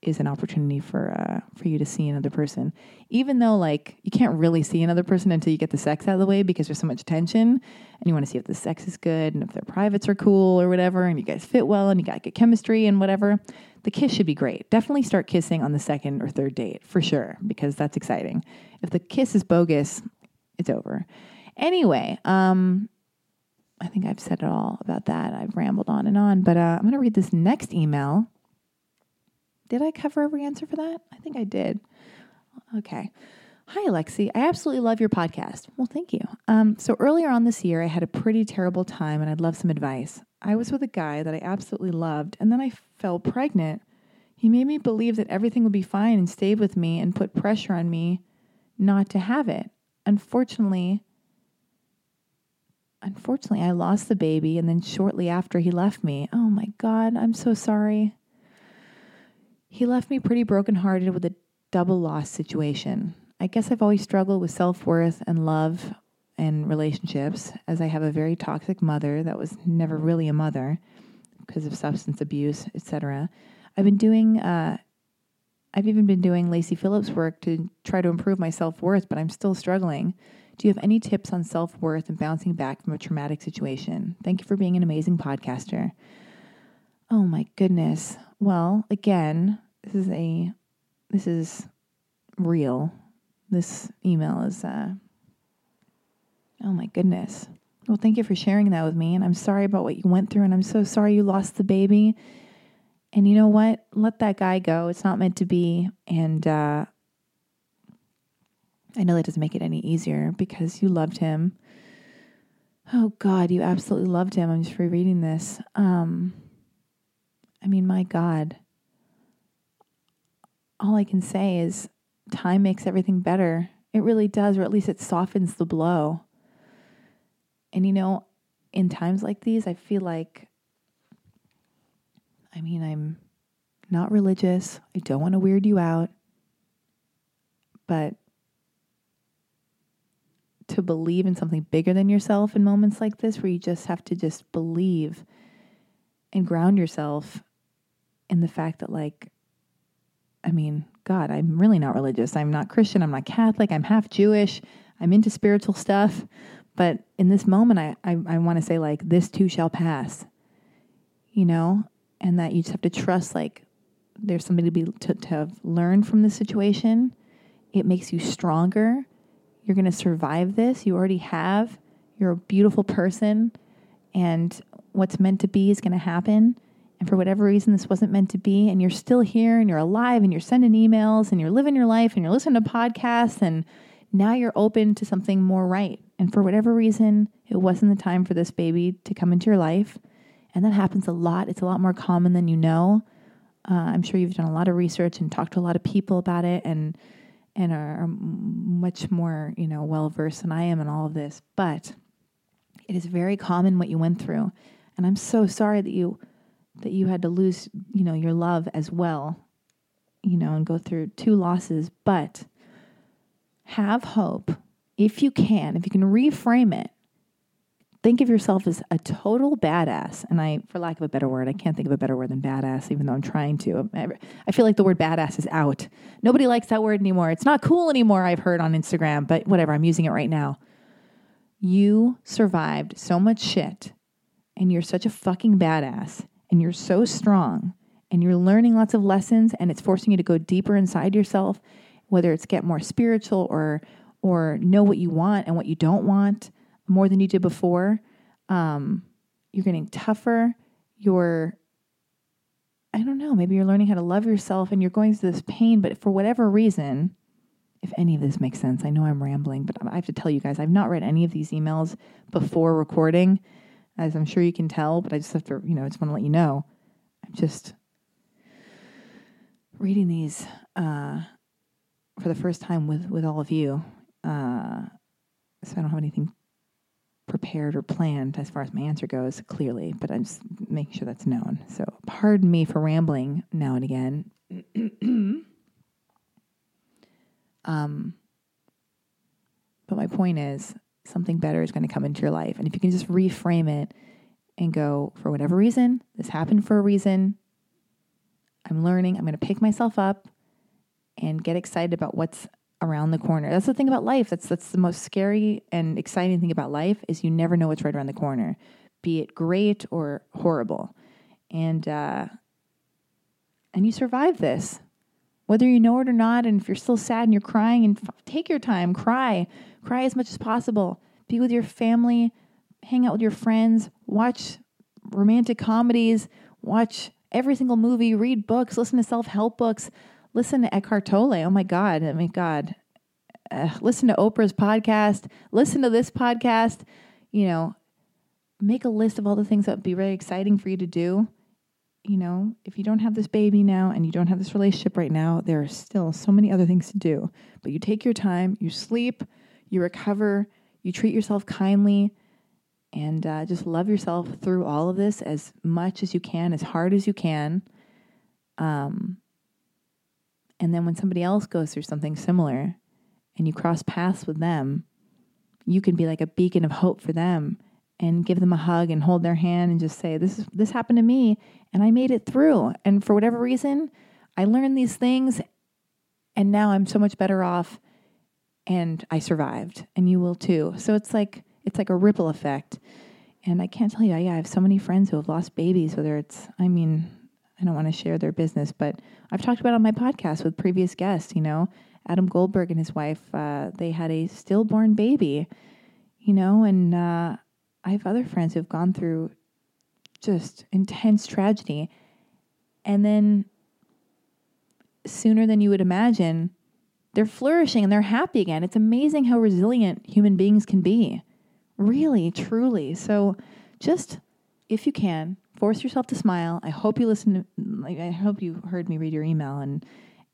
is an opportunity for uh, for you to see another person, even though like you can't really see another person until you get the sex out of the way because there's so much tension, and you want to see if the sex is good and if their privates are cool or whatever, and you guys fit well and you got good chemistry and whatever. The kiss should be great. Definitely start kissing on the second or third date for sure, because that's exciting. If the kiss is bogus, it's over. Anyway, um, I think I've said it all about that. I've rambled on and on, but uh, I'm gonna read this next email. Did I cover every answer for that? I think I did. Okay. Hi, Alexi. I absolutely love your podcast. Well, thank you. Um, so earlier on this year, I had a pretty terrible time and I'd love some advice. I was with a guy that I absolutely loved and then I fell pregnant. He made me believe that everything would be fine and stayed with me and put pressure on me not to have it. Unfortunately, unfortunately, I lost the baby and then shortly after he left me. Oh my God, I'm so sorry. He left me pretty brokenhearted with a double loss situation. I guess I've always struggled with self-worth and love and relationships, as I have a very toxic mother that was never really a mother because of substance abuse, et cetera. I've been doing, uh, I've even been doing Lacey Phillips work to try to improve my self-worth, but I'm still struggling. Do you have any tips on self-worth and bouncing back from a traumatic situation? Thank you for being an amazing podcaster. Oh my goodness. Well, again, this is a, this is real. This email is, uh, oh my goodness. Well, thank you for sharing that with me. And I'm sorry about what you went through. And I'm so sorry you lost the baby. And you know what? Let that guy go. It's not meant to be. And uh, I know that doesn't make it any easier because you loved him. Oh God, you absolutely loved him. I'm just rereading this. Um, I mean, my God, all I can say is time makes everything better. It really does, or at least it softens the blow. And, you know, in times like these, I feel like, I mean, I'm not religious. I don't want to weird you out. But to believe in something bigger than yourself in moments like this, where you just have to just believe and ground yourself in the fact that, like, I mean, God, I'm really not religious. I'm not Christian. I'm not Catholic. I'm half Jewish. I'm into spiritual stuff. But in this moment, I, I, I want to say, like, this too shall pass, you know, and that you just have to trust, like, there's somebody to be to, to have learned from this situation. It makes you stronger. You're going to survive this. You already have. You're a beautiful person. And what's meant to be is going to happen. And for whatever reason, this wasn't meant to be. And you're still here and you're alive and you're sending emails and you're living your life and you're listening to podcasts. And now you're open to something more right. And for whatever reason, it wasn't the time for this baby to come into your life. And that happens a lot. It's a lot more common than you know. Uh, I'm sure you've done a lot of research and talked to a lot of people about it and, and are much more, you know, well-versed than I am in all of this. But it is very common what you went through. And I'm so sorry that you that you had to lose, you know, your love as well, you know, and go through two losses. But have hope if you can, if you can reframe it. Think of yourself as a total badass. And I, for lack of a better word, I can't think of a better word than badass, even though I'm trying to. I feel like the word badass is out. Nobody likes that word anymore. It's not cool anymore, I've heard on Instagram, but whatever, I'm using it right now. You survived so much shit. And you're such a fucking badass and you're so strong and you're learning lots of lessons and it's forcing you to go deeper inside yourself, whether it's get more spiritual or or know what you want and what you don't want more than you did before. Um, you're getting tougher. You're I don't know, maybe you're learning how to love yourself and you're going through this pain, but for whatever reason, if any of this makes sense, I know I'm rambling, but I have to tell you guys, I've not read any of these emails before recording, as I'm sure you can tell, but I just have to, you know, I just want to let you know, I'm just reading these uh, for the first time with, with all of you, uh, so I don't have anything prepared or planned as far as my answer goes, clearly, but I'm just making sure that's known. So pardon me for rambling now and again. um, but my point is, something better is going to come into your life. And if you can just reframe it and go, for whatever reason, this happened for a reason, I'm learning, I'm going to pick myself up and get excited about what's around the corner. That's the thing about life. That's that's the most scary and exciting thing about life, is you never know what's right around the corner, be it great or horrible. And uh, and you survive this, whether you know it or not. And if you're still sad and you're crying, and f- take your time, cry, cry as much as possible. Be with your family, hang out with your friends, watch romantic comedies, watch every single movie, read books, listen to self-help books. Listen to Eckhart Tolle. Oh my God. I mean, God. Uh, listen to Oprah's podcast. Listen to this podcast. You know, make a list of all the things that would be really exciting for you to do. You know, if you don't have this baby now and you don't have this relationship right now, there are still so many other things to do. But you take your time, you sleep, you recover, you treat yourself kindly, and uh, just love yourself through all of this as much as you can, as hard as you can. Um, And then when somebody else goes through something similar and you cross paths with them, you can be like a beacon of hope for them and give them a hug and hold their hand and just say, this is, this happened to me and I made it through. And for whatever reason, I learned these things and now I'm so much better off and I survived, and you will too. So it's like, it's like a ripple effect. And I can't tell you, yeah, I have so many friends who have lost babies, whether it's, I mean, I don't want to share their business, but I've talked about it on my podcast with previous guests, you know, Adam Goldberg and his wife, uh, they had a stillborn baby, you know, and uh, I have other friends who've gone through just intense tragedy. And then sooner than you would imagine, they're flourishing and they're happy again. It's amazing how resilient human beings can be. Really, truly. So just, if you can, force yourself to smile. I hope you listen to, I hope you heard me read your email and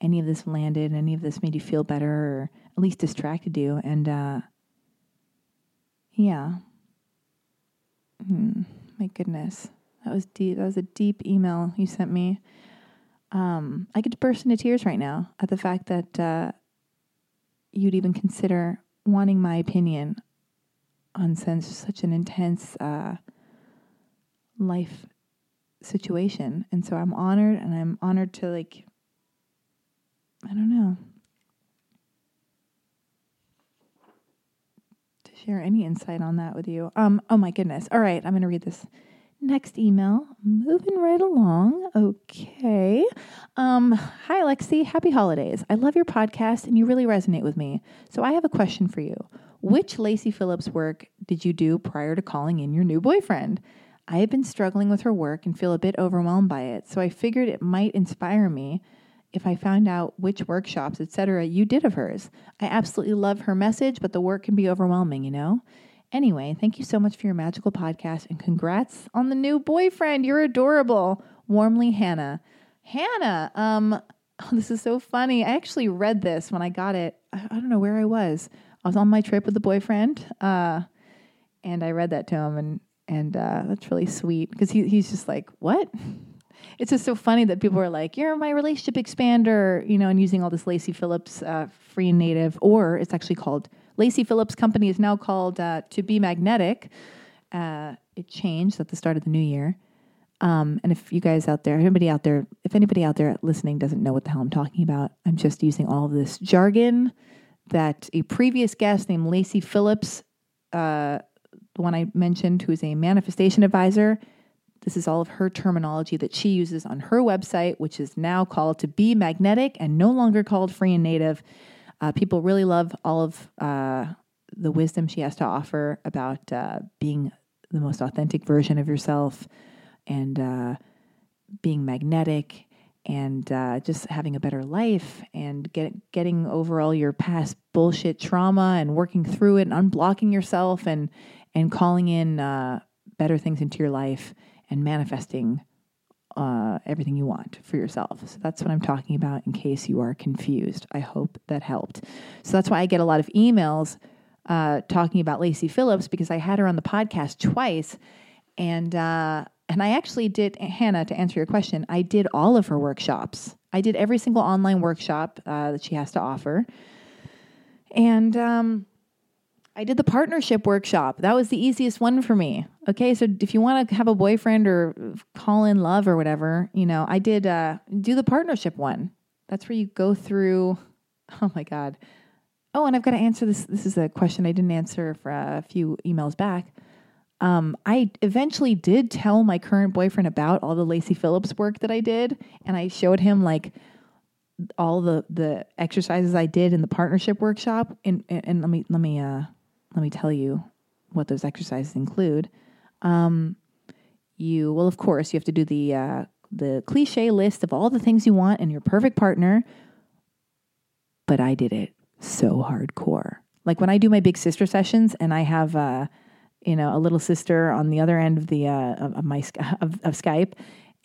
any of this landed, any of this made you feel better or at least distracted you. And, uh, yeah. Hmm, my goodness. That was deep. That was a deep email you sent me. Um, I could burst into tears right now at the fact that, uh, you'd even consider wanting my opinion on such an intense, uh, life situation. And so I'm honored, and I'm honored to, like, I don't know, to share any insight on that with you. Um, oh my goodness. All right. I'm going to read this next email. Moving right along. Okay. Um, hi, Alexi. Happy holidays. I love your podcast and you really resonate with me. So I have a question for you. Which Lacey Phillips work did you do prior to calling in your new boyfriend? I have been struggling with her work and feel a bit overwhelmed by it, so I figured it might inspire me if I found out which workshops, et cetera you did of hers. I absolutely love her message, but the work can be overwhelming, you know? Anyway, thank you so much for your magical podcast, and congrats on the new boyfriend. You're adorable. Warmly, Hannah. Hannah, um, oh, this is so funny. I actually read this when I got it. I, I don't know where I was. I was on my trip with the boyfriend, uh, and I read that to him, and And uh, that's really sweet, because he he's just like, what? It's just so funny that people are like, you're my relationship expander, you know, and using all this Lacey Phillips uh, Free + Native, or it's actually called, Lacey Phillips Company is now called uh, To Be Magnetic. Uh, it changed at the start of the new year. Um, and if you guys out there, anybody out there, if anybody out there listening doesn't know what the hell I'm talking about, I'm just using all of this jargon that a previous guest named Lacey Phillips, uh, the one I mentioned, who is a manifestation advisor, this is all of her terminology that she uses on her website, which is now called To Be Magnetic and no longer called Free and Native. Uh, people really love all of uh, the wisdom she has to offer about uh, being the most authentic version of yourself and uh, being magnetic and uh, just having a better life and get, getting over all your past bullshit trauma and working through it and unblocking yourself and and calling in uh, better things into your life and manifesting uh, everything you want for yourself. So that's what I'm talking about in case you are confused. I hope that helped. So that's why I get a lot of emails uh, talking about Lacey Phillips, because I had her on the podcast twice and... Uh, And I actually did, Hannah, to answer your question, I did all of her workshops. I did every single online workshop uh, that she has to offer. And um, I did the partnership workshop. That was the easiest one for me. Okay, so if you want to have a boyfriend or call in love or whatever, you know, I did uh, do the partnership one. That's where you go through, oh my God. Oh, and I've got to answer this. This is a question I didn't answer for a few emails back. Um, I eventually did tell my current boyfriend about all the Lacey Phillips work that I did. And I showed him like all the, the exercises I did in the partnership workshop. And, and, and let me, let me, uh, let me tell you what those exercises include. Um, you, well, of course you have to do the, uh, the cliche list of all the things you want in your perfect partner, but I did it so hardcore. Like when I do my big sister sessions and I have, uh, you know, a little sister on the other end of the, uh, of my, of, of Skype.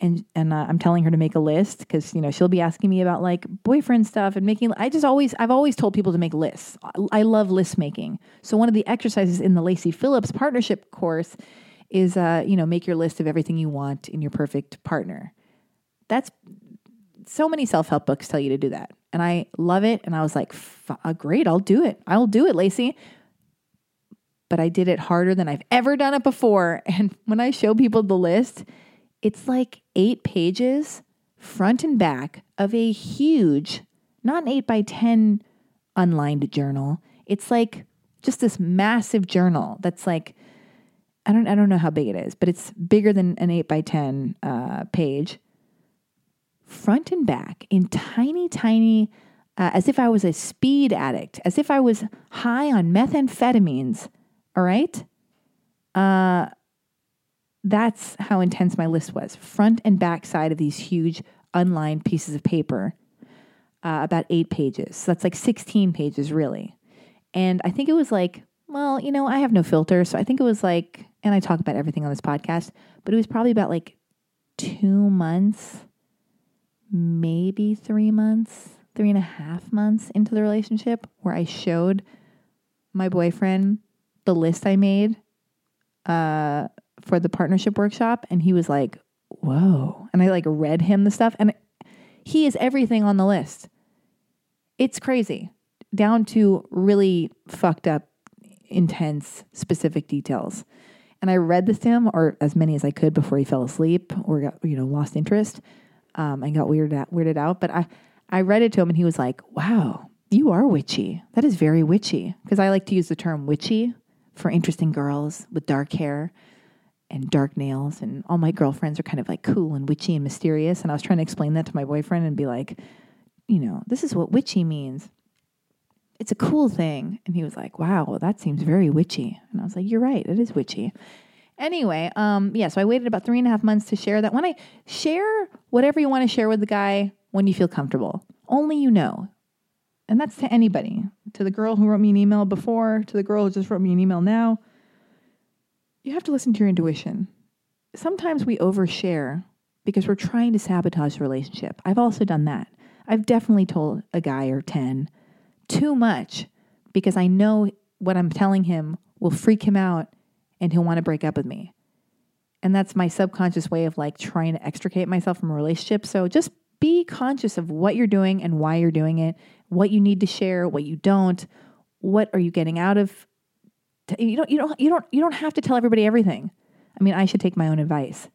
And, and uh, I'm telling her to make a list, 'cause you know, she'll be asking me about like boyfriend stuff and making, I just always, I've always told people to make lists. I, I love list making. So one of the exercises in the Lacey Phillips partnership course is, uh, you know, make your list of everything you want in your perfect partner. That's so many self-help books tell you to do that. And I love it. And I was like, F- great, I'll do it. I'll do it, Lacey. But I did it harder than I've ever done it before. And when I show people the list, it's like eight pages front and back of a huge, not an eight by ten unlined journal. It's like just this massive journal that's like, I don't I don't know how big it is, but it's bigger than an eight by ten uh, page. Front and back in tiny, tiny, uh, as if I was a speed addict, as if I was high on methamphetamines. All right. Uh, that's how intense my list was. Front and back side of these huge unlined pieces of paper, uh, about eight pages. So that's like sixteen pages really. And I think it was like, well, you know, I have no filter. So I think it was like, and I talk about everything on this podcast, but it was probably about like two months, maybe three months, three and a half months into the relationship where I showed my boyfriend the list I made uh, for the partnership workshop. And he was like, whoa. And I like read him the stuff. And he is everything on the list. It's crazy. Down to really fucked up, intense, specific details. And I read this to him, or as many as I could before he fell asleep or got, you know, lost interest um, and got weirded out, weirded out. But I, I read it to him and he was like, wow, you are witchy. That is very witchy. Because I like to use the term witchy for interesting girls with dark hair and dark nails. And all my girlfriends are kind of like cool and witchy and mysterious. And I was trying to explain that to my boyfriend and be like, you know, this is what witchy means. It's a cool thing. And he was like, wow, well, that seems very witchy. And I was like, you're right. It is witchy. Anyway, um, yeah, so I waited about three and a half months to share that. When I share whatever you want to share with the guy when you feel comfortable, only you know. And that's to anybody, to the girl who wrote me an email before, to the girl who just wrote me an email now. You have to listen to your intuition. Sometimes we overshare because we're trying to sabotage the relationship. I've also done that. I've definitely told a guy or ten too much because I know what I'm telling him will freak him out and he'll want to break up with me. And that's my subconscious way of like trying to extricate myself from a relationship. So just be conscious of what you're doing and why you're doing it, what you need to share, what you don't, what are you getting out of. You don't, you don't, you don't, you don't have to tell everybody everything. I mean, I should take my own advice.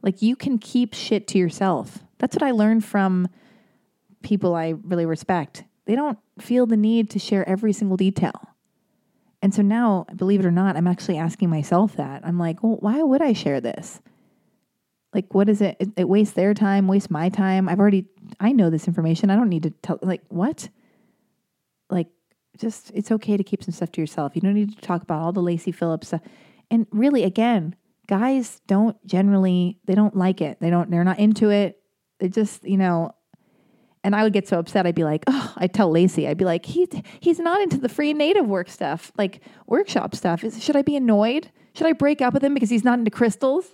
Like you can keep shit to yourself. That's what I learned from people I really respect. They don't feel the need to share every single detail. And so now, believe it or not, I'm actually asking myself that. I'm like, well, why would I share this? Like, what is it? it? It wastes their time, wastes my time. I've already, I know this information. I don't need to tell, like, what? Like, just, it's okay to keep some stuff to yourself. You don't need to talk about all the Lacey Phillips stuff. And really, again, guys don't generally, they don't like it. They don't, they're not into it. They just, you know, and I would get so upset. I'd be like, oh, I'd tell Lacey, I'd be like, he's, he's not into the free native work stuff, like workshop stuff. Is, should I be annoyed? Should I break up with him because he's not into crystals?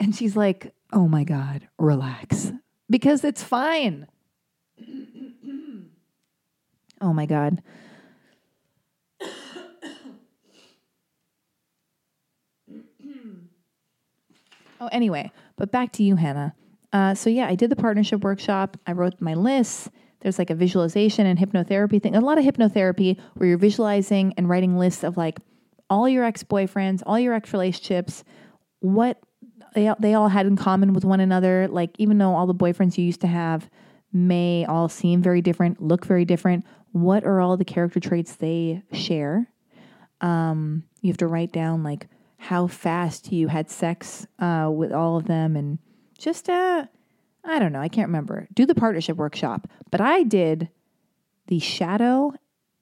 And she's like, oh my God, relax. Because it's fine. Oh my God. Oh, anyway, but back to you, Hannah. Uh, so yeah, I did the partnership workshop. I wrote my lists. There's like a visualization and hypnotherapy thing. A lot of hypnotherapy where you're visualizing and writing lists of like all your ex-boyfriends, all your ex-relationships, what they, they all had in common with one another. Like even though all the boyfriends you used to have may all seem very different, look very different, what are all the character traits they share? Um, you have to write down like how fast you had sex uh, with all of them and just, uh, I don't know, I can't remember. Do the partnership workshop. But I did the shadow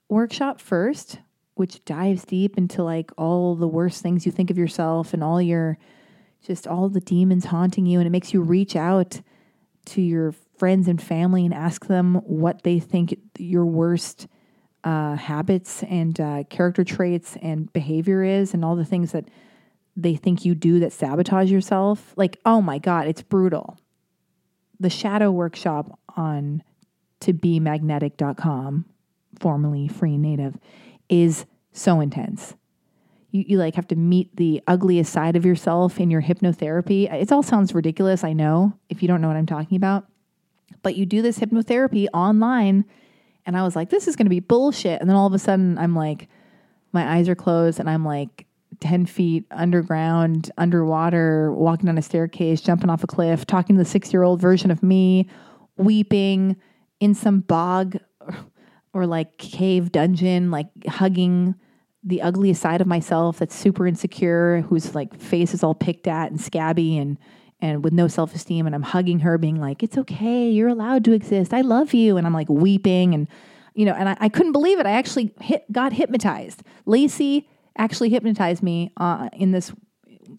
workshop first, which dives deep into like all the worst things you think of yourself and all your, just all the demons haunting you. And it makes you reach out to your friends and family and ask them what they think your worst uh, habits and uh, character traits and behavior is and all the things that they think you do that sabotage yourself. Like, oh my God, it's brutal. The shadow workshop on to be magnetic dot com, formerly Free Native, is so intense. You, you like have to meet the ugliest side of yourself in your hypnotherapy. It all sounds ridiculous, I know, if you don't know what I'm talking about. But you do this hypnotherapy online, and I was like, this is going to be bullshit. And then all of a sudden, I'm like, my eyes are closed, and I'm like ten feet underground, underwater, walking down a staircase, jumping off a cliff, talking to the six-year-old version of me, weeping in some bog or like cave dungeon, like hugging the ugliest side of myself that's super insecure, whose like face is all picked at and scabby and and with no self-esteem, and I'm hugging her being like, it's okay, you're allowed to exist, I love you, and I'm like weeping, and you know, and I, I couldn't believe it. I actually hit, got hypnotized. Lacey actually hypnotized me uh, in this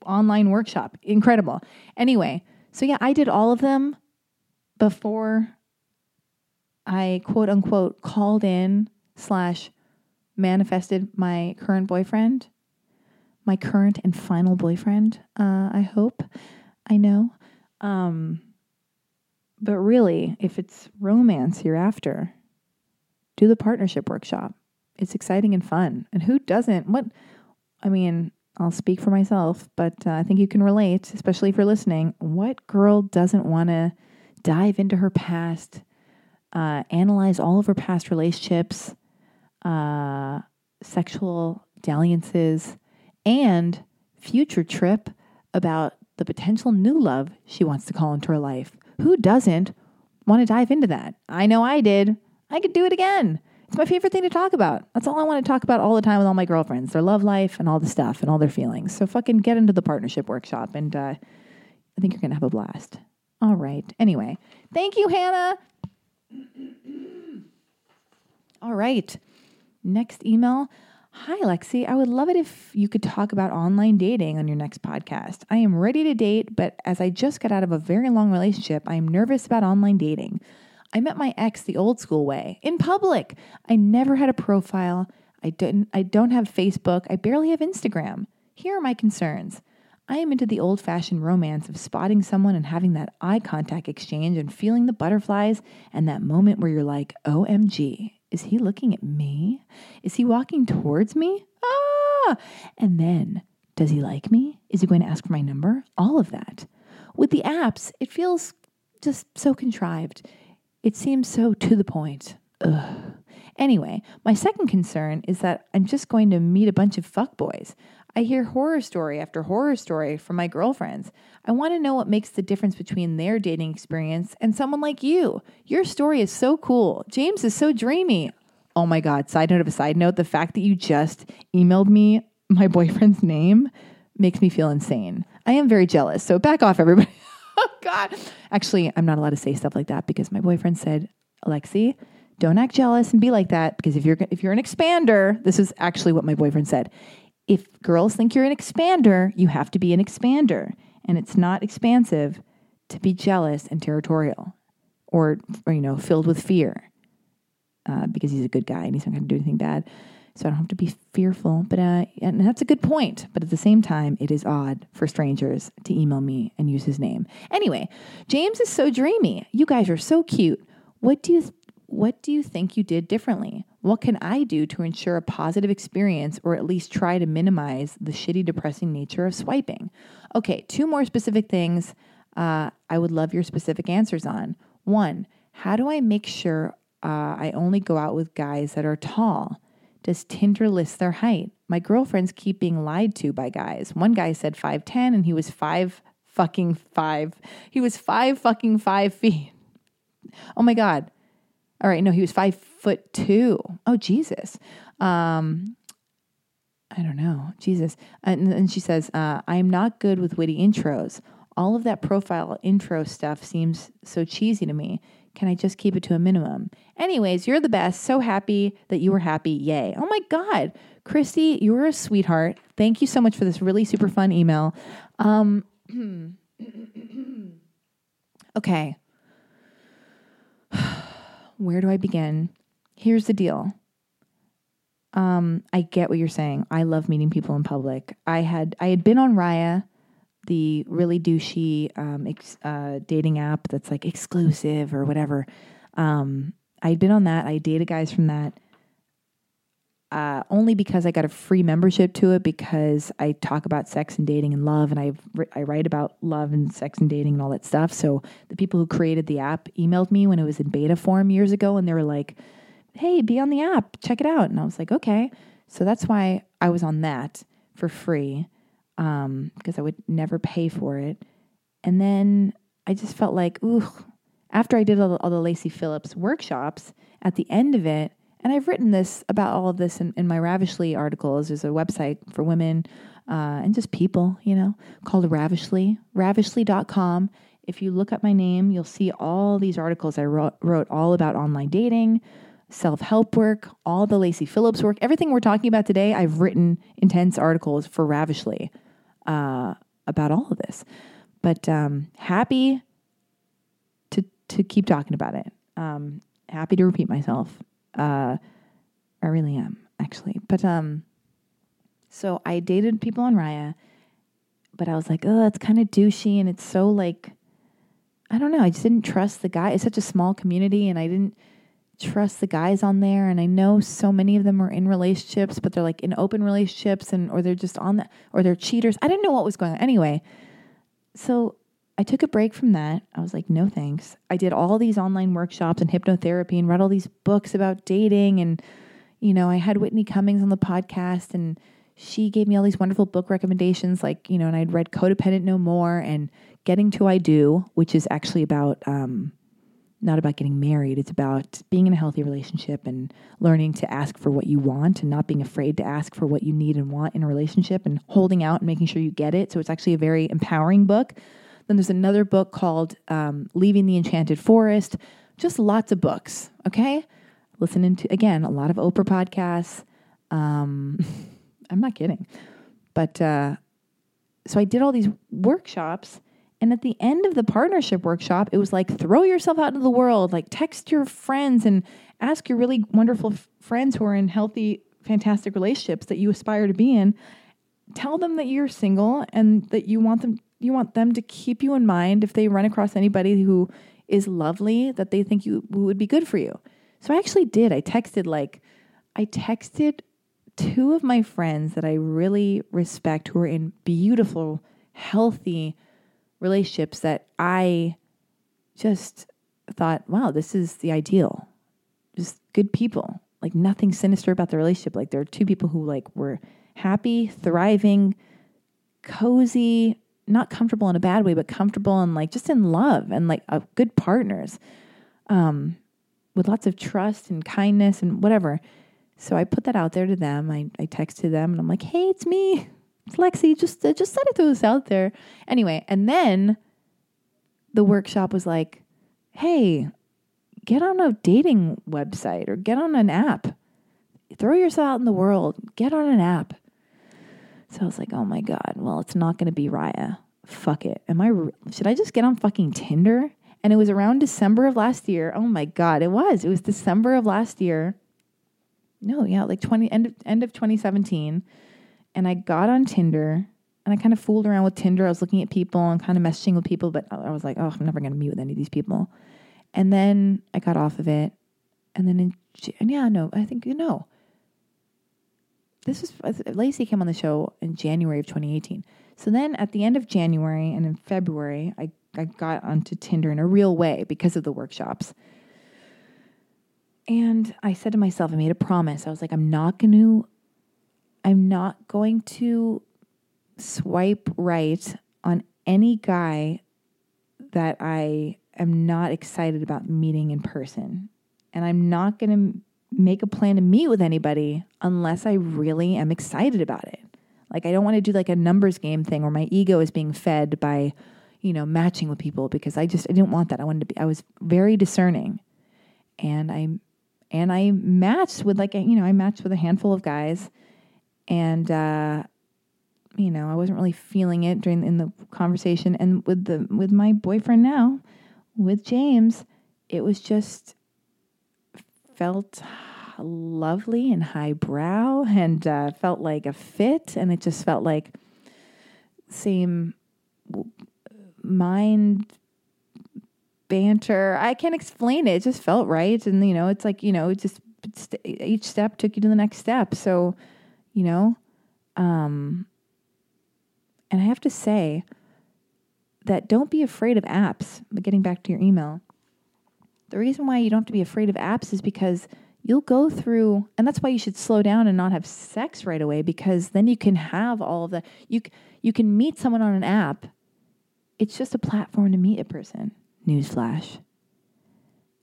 online workshop. Incredible. Anyway, so yeah, I did all of them before I quote unquote called in slash manifested my current boyfriend, my current and final boyfriend, uh, I hope. I know. Um, but really, if it's romance you're after, do the partnership workshop. It's exciting and fun. And who doesn't? What? I mean, I'll speak for myself, but uh, I think you can relate, especially if you're listening. What girl doesn't want to dive into her past, uh, analyze all of her past relationships, uh, sexual dalliances, and future trip about the potential new love she wants to call into her life? Who doesn't want to dive into that? I know I did. I could do it again. It's my favorite thing to talk about. That's all I want to talk about all the time with all my girlfriends, their love life and all the stuff and all their feelings. So fucking get into the partnership workshop and uh, I think you're going to have a blast. All right. Anyway, thank you, Hannah. All right. Next email. Hi, Alexi. I would love it if you could talk about online dating on your next podcast. I am ready to date, but as I just got out of a very long relationship, I am nervous about online dating. I met my ex the old school way, in public. I never had a profile. I didn't. I don't have Facebook. I barely have Instagram. Here are my concerns. I am into the old-fashioned romance of spotting someone and having that eye contact exchange and feeling the butterflies and that moment where you're like, O M G. Is he looking at me? Is he walking towards me? Ah! And then, does he like me? Is he going to ask for my number? All of that. With the apps, it feels just so contrived. It seems so to the point. Ugh. Anyway, my second concern is that I'm just going to meet a bunch of fuckboys. I hear horror story after horror story from my girlfriends. I want to know what makes the difference between their dating experience and someone like you. Your story is so cool. James is so dreamy. Oh my God, side note of a side note, the fact that you just emailed me my boyfriend's name makes me feel insane. I am very jealous, so back off, everybody. Oh God. Actually, I'm not allowed to say stuff like that because my boyfriend said, Alexi, don't act jealous and be like that because if you're if you're an expander, this is actually what my boyfriend said. if girls think you're an expander, you have to be an expander. And it's not expansive to be jealous and territorial or, or you know, filled with fear uh, because he's a good guy and he's not going to do anything bad. So I don't have to be fearful. But uh, and that's a good point. But at the same time, it is odd for strangers to email me and use his name. Anyway, James is so dreamy. You guys are so cute. What do you th- what do you think you did differently? What can I do to ensure a positive experience or at least try to minimize the shitty, depressing nature of swiping? Okay, two more specific things uh, I would love your specific answers on. One, how do I make sure uh, I only go out with guys that are tall? Does Tinder list their height? My girlfriends keep being lied to by guys. One guy said five ten and he was five fucking five. He was five fucking five feet. Oh my God. All right. No, he was five foot two. Oh, Jesus. Um, I don't know. Jesus. And, and she says, uh, I'm not good with witty intros. All of that profile intro stuff seems so cheesy to me. Can I just keep it to a minimum? Anyways, you're the best. So happy that you were happy. Yay. Oh my God. Christy, you're a sweetheart. Thank you so much for this really super fun email. Um, okay. Where do I begin? Here's the deal. Um, I get what you're saying. I love meeting people in public. I had, I had been on Raya, the really douchey um, ex- uh, dating app that's like exclusive or whatever. Um, I'd been on that. I dated guys from that uh, only because I got a free membership to it because I talk about sex and dating and love, and I I write about love and sex and dating and all that stuff. So the people who created the app emailed me when it was in beta form years ago, and they were like, hey, be on the app. Check it out. And I was like, okay. So that's why I was on that for free. Um, because I would never pay for it. And then I just felt like, ooh, after I did all the, all the Lacey Phillips workshops at the end of it, and I've written this about all of this in, in my Ravishly articles. There's a website for women uh, and just people, you know, called Ravishly, ravishly dot com. If you look up my name, you'll see all these articles I wrote, wrote all about online dating, self-help work, all the Lacey Phillips work, everything we're talking about today. I've written intense articles for Ravishly. Uh, about all of this, but um, happy to to keep talking about it. Um, happy to repeat myself. Uh, I really am, actually. But um, so I dated people on Raya, but I was like, oh, that's kind of douchey, and it's so like, I don't know. I just didn't trust the guy. It's such a small community, and I didn't trust the guys on there, and I know so many of them are in relationships, but they're like in open relationships, and or they're just on the, or they're cheaters. I didn't know what was going on anyway. So I took a break from that. I was like, no thanks. I did all these online workshops and hypnotherapy and read all these books about dating, and you know, I had Whitney Cummings on the podcast, and she gave me all these wonderful book recommendations, like, you know, and I'd read Codependent No More and Getting to I Do, which is actually about um not about getting married. It's about being in a healthy relationship and learning to ask for what you want and not being afraid to ask for what you need and want in a relationship and holding out and making sure you get it. So it's actually a very empowering book. Then there's another book called um, Leaving the Enchanted Forest. Just lots of books, okay? Listening to, again, a lot of Oprah podcasts. Um, I'm not kidding. But uh, so I did all these workshops. And at the end of the partnership workshop, it was like, throw yourself out into the world, like text your friends and ask your really wonderful f- friends who are in healthy, fantastic relationships that you aspire to be in. Tell them that you're single and that you want them, you want them to keep you in mind if they run across anybody who is lovely that they think you would be good for you. So I actually did. I texted like, I texted two of my friends that I really respect who are in beautiful, healthy relationships that I just thought, wow, this is the ideal. Just good people. Like nothing sinister about the relationship. Like there are two people who like were happy, thriving, cozy, not comfortable in a bad way, but comfortable and like just in love and like uh, good partners um, with lots of trust and kindness and whatever. So I put that out there to them. I, I texted them and I'm like, hey, it's me. It's Lexi, just, uh, just said it to us out there. Anyway, and then the workshop was like, hey, get on a dating website or get on an app. Throw yourself out in the world. Get on an app. So I was like, oh my God, well, it's not going to be Raya. Fuck it. Am I, should I just get on fucking Tinder? And it was around December of last year. Oh my God, it was. It was December of last year. No, yeah, like twenty end of, end of twenty seventeen. And I got on Tinder and I kind of fooled around with Tinder. I was looking at people and kind of messaging with people, but I was like, oh, I'm never going to meet with any of these people. And then I got off of it. And then, in, and yeah, no, I think, you know, this was, Lacey came on the show in January of twenty eighteen. So then at the end of January and in February, I, I got onto Tinder in a real way because of the workshops. And I said to myself, I made a promise. I was like, I'm not going to, I'm not going to swipe right on any guy that I am not excited about meeting in person. And I'm not going to make a plan to meet with anybody unless I really am excited about it. Like, I don't want to do like a numbers game thing where my ego is being fed by, you know, matching with people, because I just, I didn't want that. I wanted to be, I was very discerning. And I, and I matched with like, a, you know, I matched with a handful of guys, and, uh, you know, I wasn't really feeling it during, in the conversation. And with the, with my boyfriend now, with James, it was just felt lovely and highbrow, and uh, felt like a fit. And it just felt like same mind banter. I can't explain it. It just felt right. And, you know, it's like, you know, it just each step took you to the next step. So, you know, um, and I have to say that don't be afraid of apps. But getting back to your email, the reason why you don't have to be afraid of apps is because you'll go through, and that's why you should slow down and not have sex right away, because then you can have all of the, you, you can meet someone on an app. It's just a platform to meet a person. Newsflash.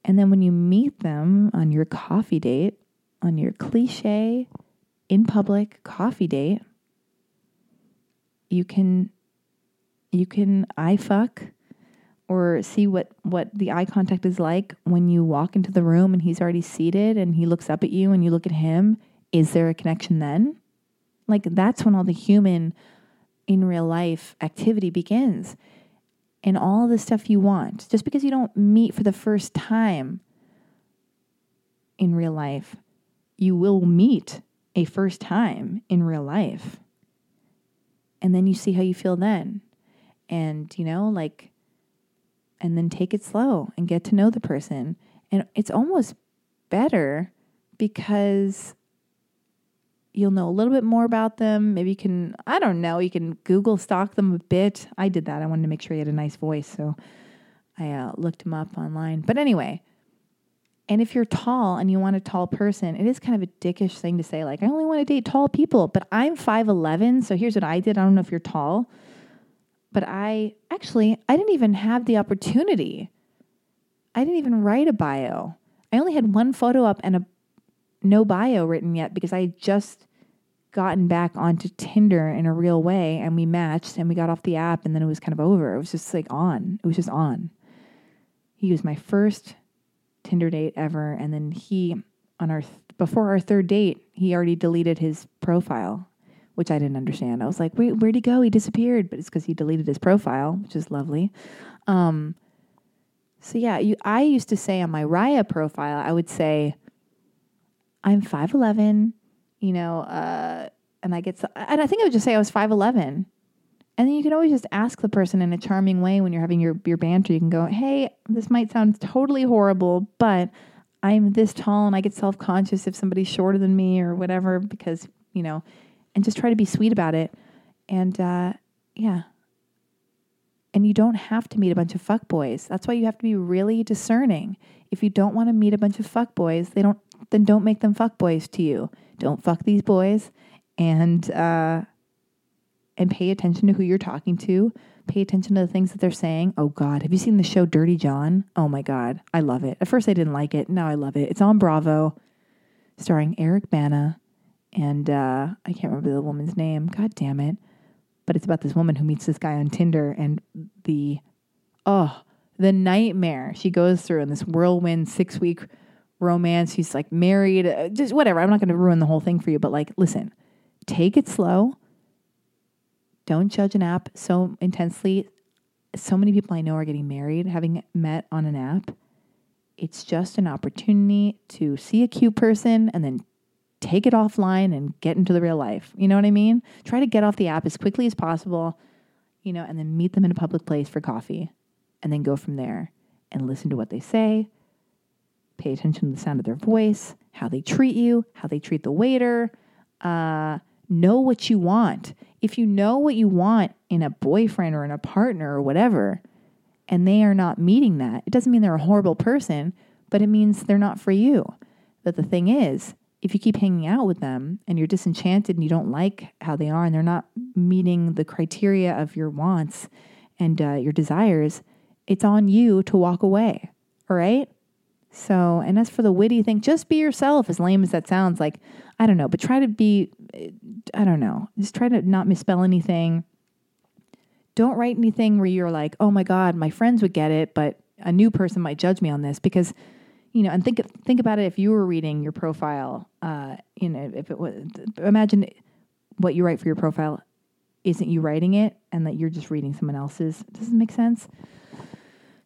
And then when you meet them on your coffee date, on your cliche, in public coffee date, you can, you can eye fuck or see what, what the eye contact is like when you walk into the room and he's already seated and he looks up at you and you look at him. Is there a connection then? Like, that's when all the human in real life activity begins. And all the stuff you want, just because you don't meet for the first time in real life, you will meet a first time in real life. And then you see how you feel then. And, you know, like, and then take it slow and get to know the person. And it's almost better because you'll know a little bit more about them. Maybe you can, I don't know, you can Google stalk them a bit. I did that. I wanted to make sure he had a nice voice. So I uh, looked him up online. But anyway, and if you're tall and you want a tall person, it is kind of a dickish thing to say, like, I only want to date tall people, but I'm five eleven. So here's what I did. I don't know if you're tall. But I actually, I didn't even have the opportunity. I didn't even write a bio. I only had one photo up and a no bio written yet because I had just gotten back onto Tinder in a real way, and we matched and we got off the app, and then it was kind of over. It was just like on. It was just on. He was my first Tinder date ever, and then he, on our th- before our third date, he already deleted his profile, which I didn't understand. I was like, wait, where'd he go? He disappeared. But it's because he deleted his profile, which is lovely. Um, so yeah, you, I used to say on my Raya profile, I would say, I'm five eleven, you know, uh, and I get, so, and I think I would just say I was five eleven. And then you can always just ask the person in a charming way when you're having your, your banter. You can go, hey, this might sound totally horrible, but I'm this tall and I get self-conscious if somebody's shorter than me or whatever, because, you know, and just try to be sweet about it. And, uh, yeah. And you don't have to meet a bunch of fuckboys. That's why you have to be really discerning. If you don't want to meet a bunch of fuckboys, they don't, then don't make them fuckboys to you. Don't fuck these boys, and uh, and pay attention to who you're talking to. Pay attention to the things that they're saying. Oh God, have you seen the show Dirty John? Oh my God, I love it. At first I didn't like it. Now I love it. It's on Bravo, starring Eric Bana, and uh, I can't remember the woman's name. God damn it. But it's about this woman who meets this guy on Tinder, and the, oh, the nightmare she goes through in this whirlwind six-week romance. She's like married, just whatever. I'm not going to ruin the whole thing for you, but like, listen, take it slow. Don't judge an app so intensely. So many people I know are getting married, having met on an app. It's just an opportunity to see a cute person and then take it offline and get into the real life. You know what I mean? Try to get off the app as quickly as possible, you know, and then meet them in a public place for coffee and then go from there and listen to what they say. Pay attention to the sound of their voice, how they treat you, how they treat the waiter. Uh, know what you want. If you know what you want in a boyfriend or in a partner or whatever, and they are not meeting that, it doesn't mean they're a horrible person, but it means they're not for you. But the thing is, if you keep hanging out with them and you're disenchanted and you don't like how they are and they're not meeting the criteria of your wants and uh, your desires, it's on you to walk away, all right? So, and as for the witty thing, just be yourself, as lame as that sounds. Like, I don't know, but try to be, I don't know, just try to not misspell anything. Don't write anything where you're like, oh my God, my friends would get it, but a new person might judge me on this because, you know, and think, think about it. If you were reading your profile, uh, you know, if it was, imagine what you write for your profile isn't you writing it and that you're just reading someone else's. Does this make sense?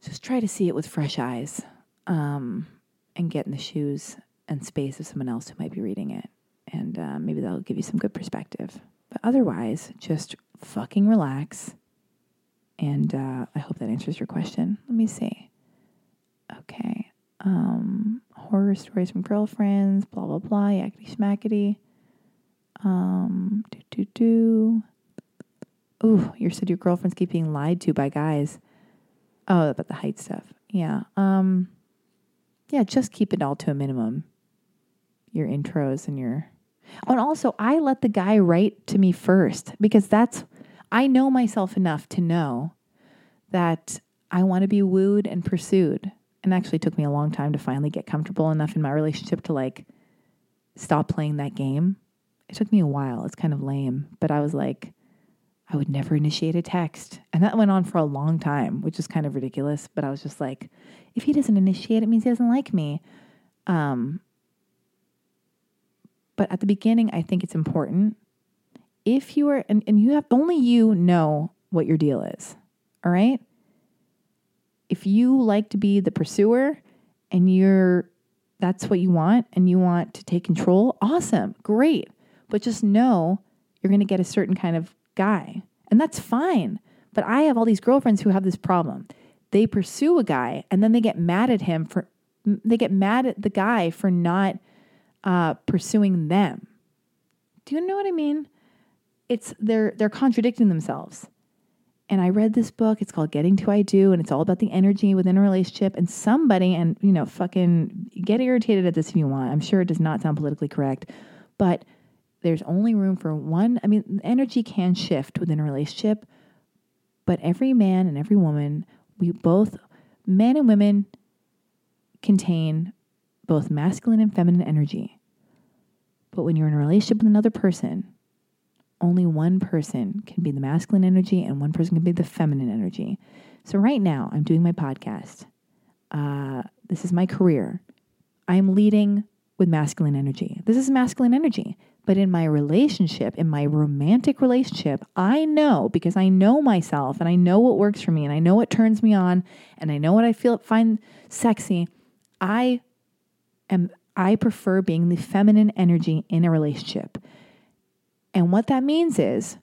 Just try to see it with fresh eyes. Um, and get in the shoes and space of someone else who might be reading it. And uh, maybe that'll give you some good perspective. But otherwise, just fucking relax. And uh, I hope that answers your question. Let me see. Okay. Um, horror stories from girlfriends, blah, blah, blah, yakety schmackety. Um, do, do, do. Ooh, you said your girlfriends keep being lied to by guys. Oh, about the height stuff. Yeah. Um... Yeah, just keep it all to a minimum, your intros and your... Oh, and also, I let the guy write to me first because that's... I know myself enough to know that I want to be wooed and pursued. And actually, it took me a long time to finally get comfortable enough in my relationship to, like, stop playing that game. It took me a while. It's kind of lame. But I was like, I would never initiate a text. And that went on for a long time, which is kind of ridiculous. But I was just like... If he doesn't initiate, it means he doesn't like me. Um, but at the beginning, I think it's important. If you are, and, and you have, only you know what your deal is, all right? If you like to be the pursuer and you're, that's what you want and you want to take control, awesome, great. But just know you're going to get a certain kind of guy. And that's fine. But I have all these girlfriends who have this problem. They pursue a guy and then they get mad at him for, they get mad at the guy for not uh, pursuing them. Do you know what I mean? It's they're, they're contradicting themselves. And I read this book, it's called Getting to I Do. And it's all about the energy within a relationship and somebody, and you know, fucking get irritated at this if you want. I'm sure it does not sound politically correct, but there's only room for one. I mean, energy can shift within a relationship, but every man and every woman, we both, men and women, contain both masculine and feminine energy. But when you're in a relationship with another person, only one person can be the masculine energy and one person can be the feminine energy. So right now, I'm doing my podcast. Uh, this is my career. I'm leading with masculine energy. This is masculine energy. But in my relationship, in my romantic relationship, I know, because I know myself and I know what works for me and I know what turns me on and I know what I feel find sexy. I am I prefer being the feminine energy in a relationship. And what that means is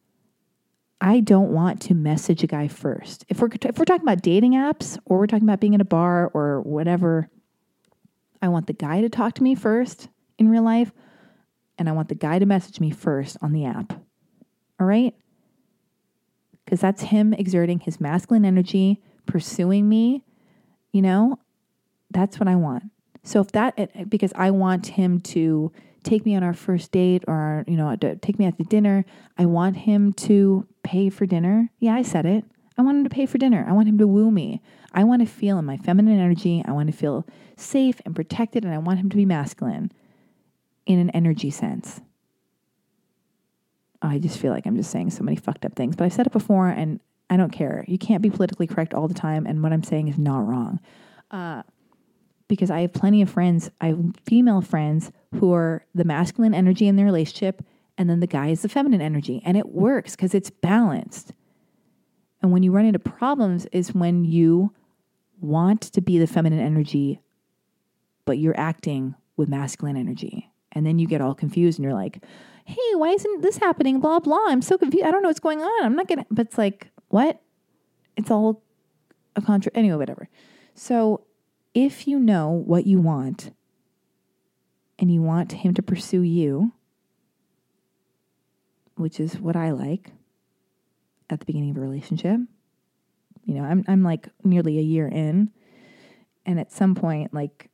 I don't want to message a guy first. If we're if we're talking about dating apps or we're talking about being in a bar or whatever, I want the guy to talk to me first in real life. And I want the guy to message me first on the app. All right? Because that's him exerting his masculine energy, pursuing me. You know, that's what I want. So if that, because I want him to take me on our first date or, you know, take me out to dinner. I want him to pay for dinner. Yeah, I said it. I want him to pay for dinner. I want him to woo me. I want to feel in my feminine energy. I want to feel safe and protected. And I want him to be masculine. In an energy sense. I just feel like I'm just saying so many fucked up things, but I've said it before and I don't care. You can't be politically correct all the time. And what I'm saying is not wrong. Uh, because I have plenty of friends, I have female friends who are the masculine energy in their relationship And then the guy is the feminine energy. And it works because it's balanced. And when you run into problems is when you want to be the feminine energy, but you're acting with masculine energy. And then you get all confused and you're like, hey, why isn't this happening? Blah, blah. I'm so confused. I don't know what's going on. I'm not going to. But it's like, what? It's all a contra. Anyway, whatever. So if you know what you want and you want him to pursue you, which is what I like at the beginning of a relationship, you know, I'm I'm like nearly a year in, and at some point, like,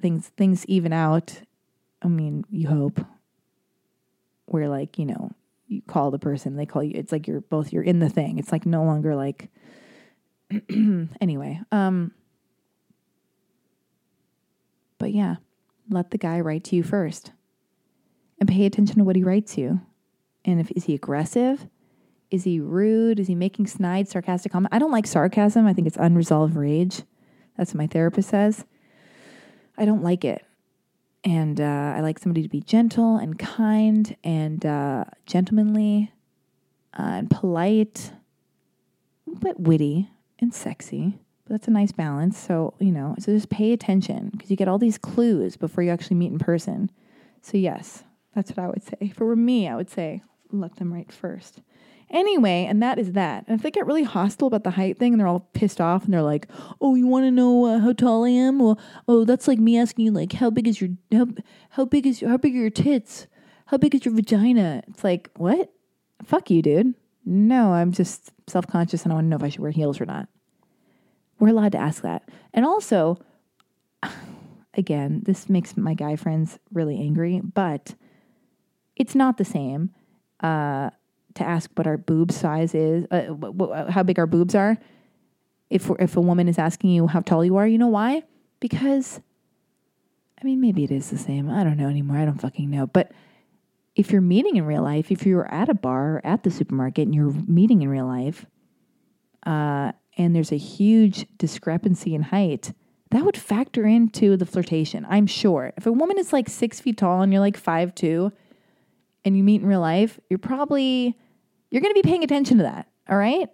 things things even out. I mean, you hope. Where, like, you know, you call the person, they call you. It's like you're both, you're in the thing. It's like no longer like, anyway. Um, but yeah, let the guy write to you first and pay attention to what he writes you. And if, is he aggressive? Is he rude? Is he making snide, sarcastic comments? I don't like sarcasm. I think it's unresolved rage. That's what my therapist says. I don't like it. And uh, I like somebody to be gentle and kind and uh, gentlemanly and polite, but witty and sexy. But that's a nice balance. So, you know, so just pay attention because you get all these clues before you actually meet in person. So, yes, that's what I would say. If it were me, I would say let them write first. Anyway, and that is that. And if they get really hostile about the height thing and they're all pissed off and they're like, oh, you want to know uh, how tall I am? Well, oh, that's like me asking you, like, how big is your, how, how big is, your, how big are your tits? How big is your vagina? It's like, what? Fuck you, dude. No, I'm just self-conscious and I want to know if I should wear heels or not. We're allowed to ask that. And also, again, this makes my guy friends really angry, but it's not the same. Uh... to ask what our boob size is, uh, wh- wh- how big our boobs are, if we're, if a woman is asking you how tall you are, you know why? Because, I mean, maybe it is the same. I don't know anymore. I don't fucking know. But if you're meeting in real life, if you're at a bar or at the supermarket and you're meeting in real life, uh, and there's a huge discrepancy in height, that would factor into the flirtation, I'm sure. If a woman is like six feet tall and you're like five two, and you meet in real life, you're probably... You're going to be paying attention to that, all right?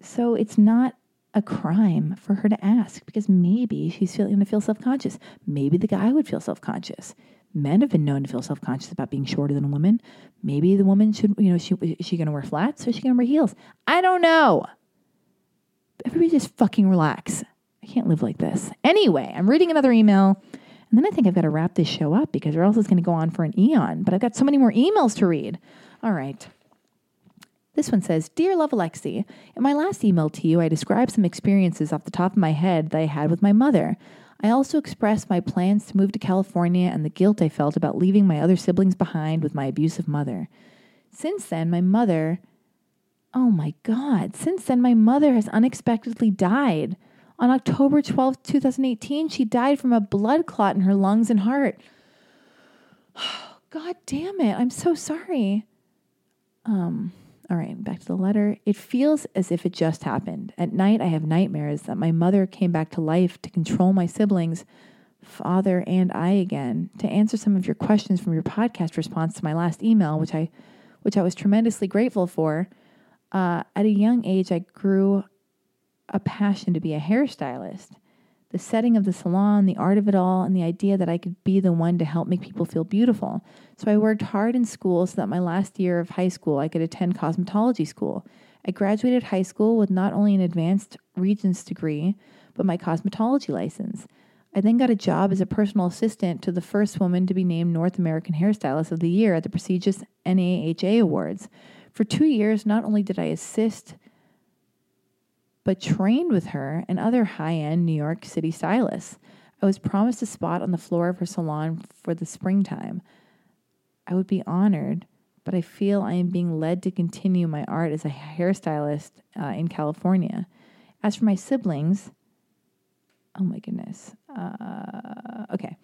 So it's not a crime for her to ask because maybe she's going to feel self-conscious. Maybe the guy would feel self-conscious. Men have been known to feel self-conscious about being shorter than a woman. Maybe the woman should, you know, she, is she going to wear flats or is she going to wear heels? I don't know. Everybody just fucking relax. I can't live like this. Anyway, I'm reading another email. And then I think I've got to wrap this show up because or else it's going to go on for an eon. But I've got so many more emails to read. All right. This one says, Dear Love Alexi, in my last email to you, I described some experiences off the top of my head that I had with my mother. I also expressed my plans to move to California and the guilt I felt about leaving my other siblings behind with my abusive mother. Since then, my mother... Oh my God. Since then, my mother has unexpectedly died. On October twelfth, twenty eighteen, she died from a blood clot in her lungs and heart. God damn it. I'm so sorry. Um, all right, back to the letter. It feels as if it just happened. At night, I have nightmares that my mother came back to life to control my siblings, father, and I again. To answer some of your questions from your podcast response to my last email, which I, which I was tremendously grateful for, uh, at a young age, I grew a passion to be a hairstylist. The setting of the salon, the art of it all, and the idea that I could be the one to help make people feel beautiful. So I worked hard in school so that my last year of high school, I could attend cosmetology school. I graduated high school with not only an advanced Regents degree, but my cosmetology license. I then got a job as a personal assistant to the first woman to be named North American Hairstylist of the Year at the prestigious N A H A Awards. For two years, not only did I assist but trained with her and other high-end New York City stylists. I was promised a spot on the floor of her salon for the springtime. I would be honored, but I feel I am being led to continue my art as a hairstylist uh, in California. As for my siblings, oh my goodness, uh, okay.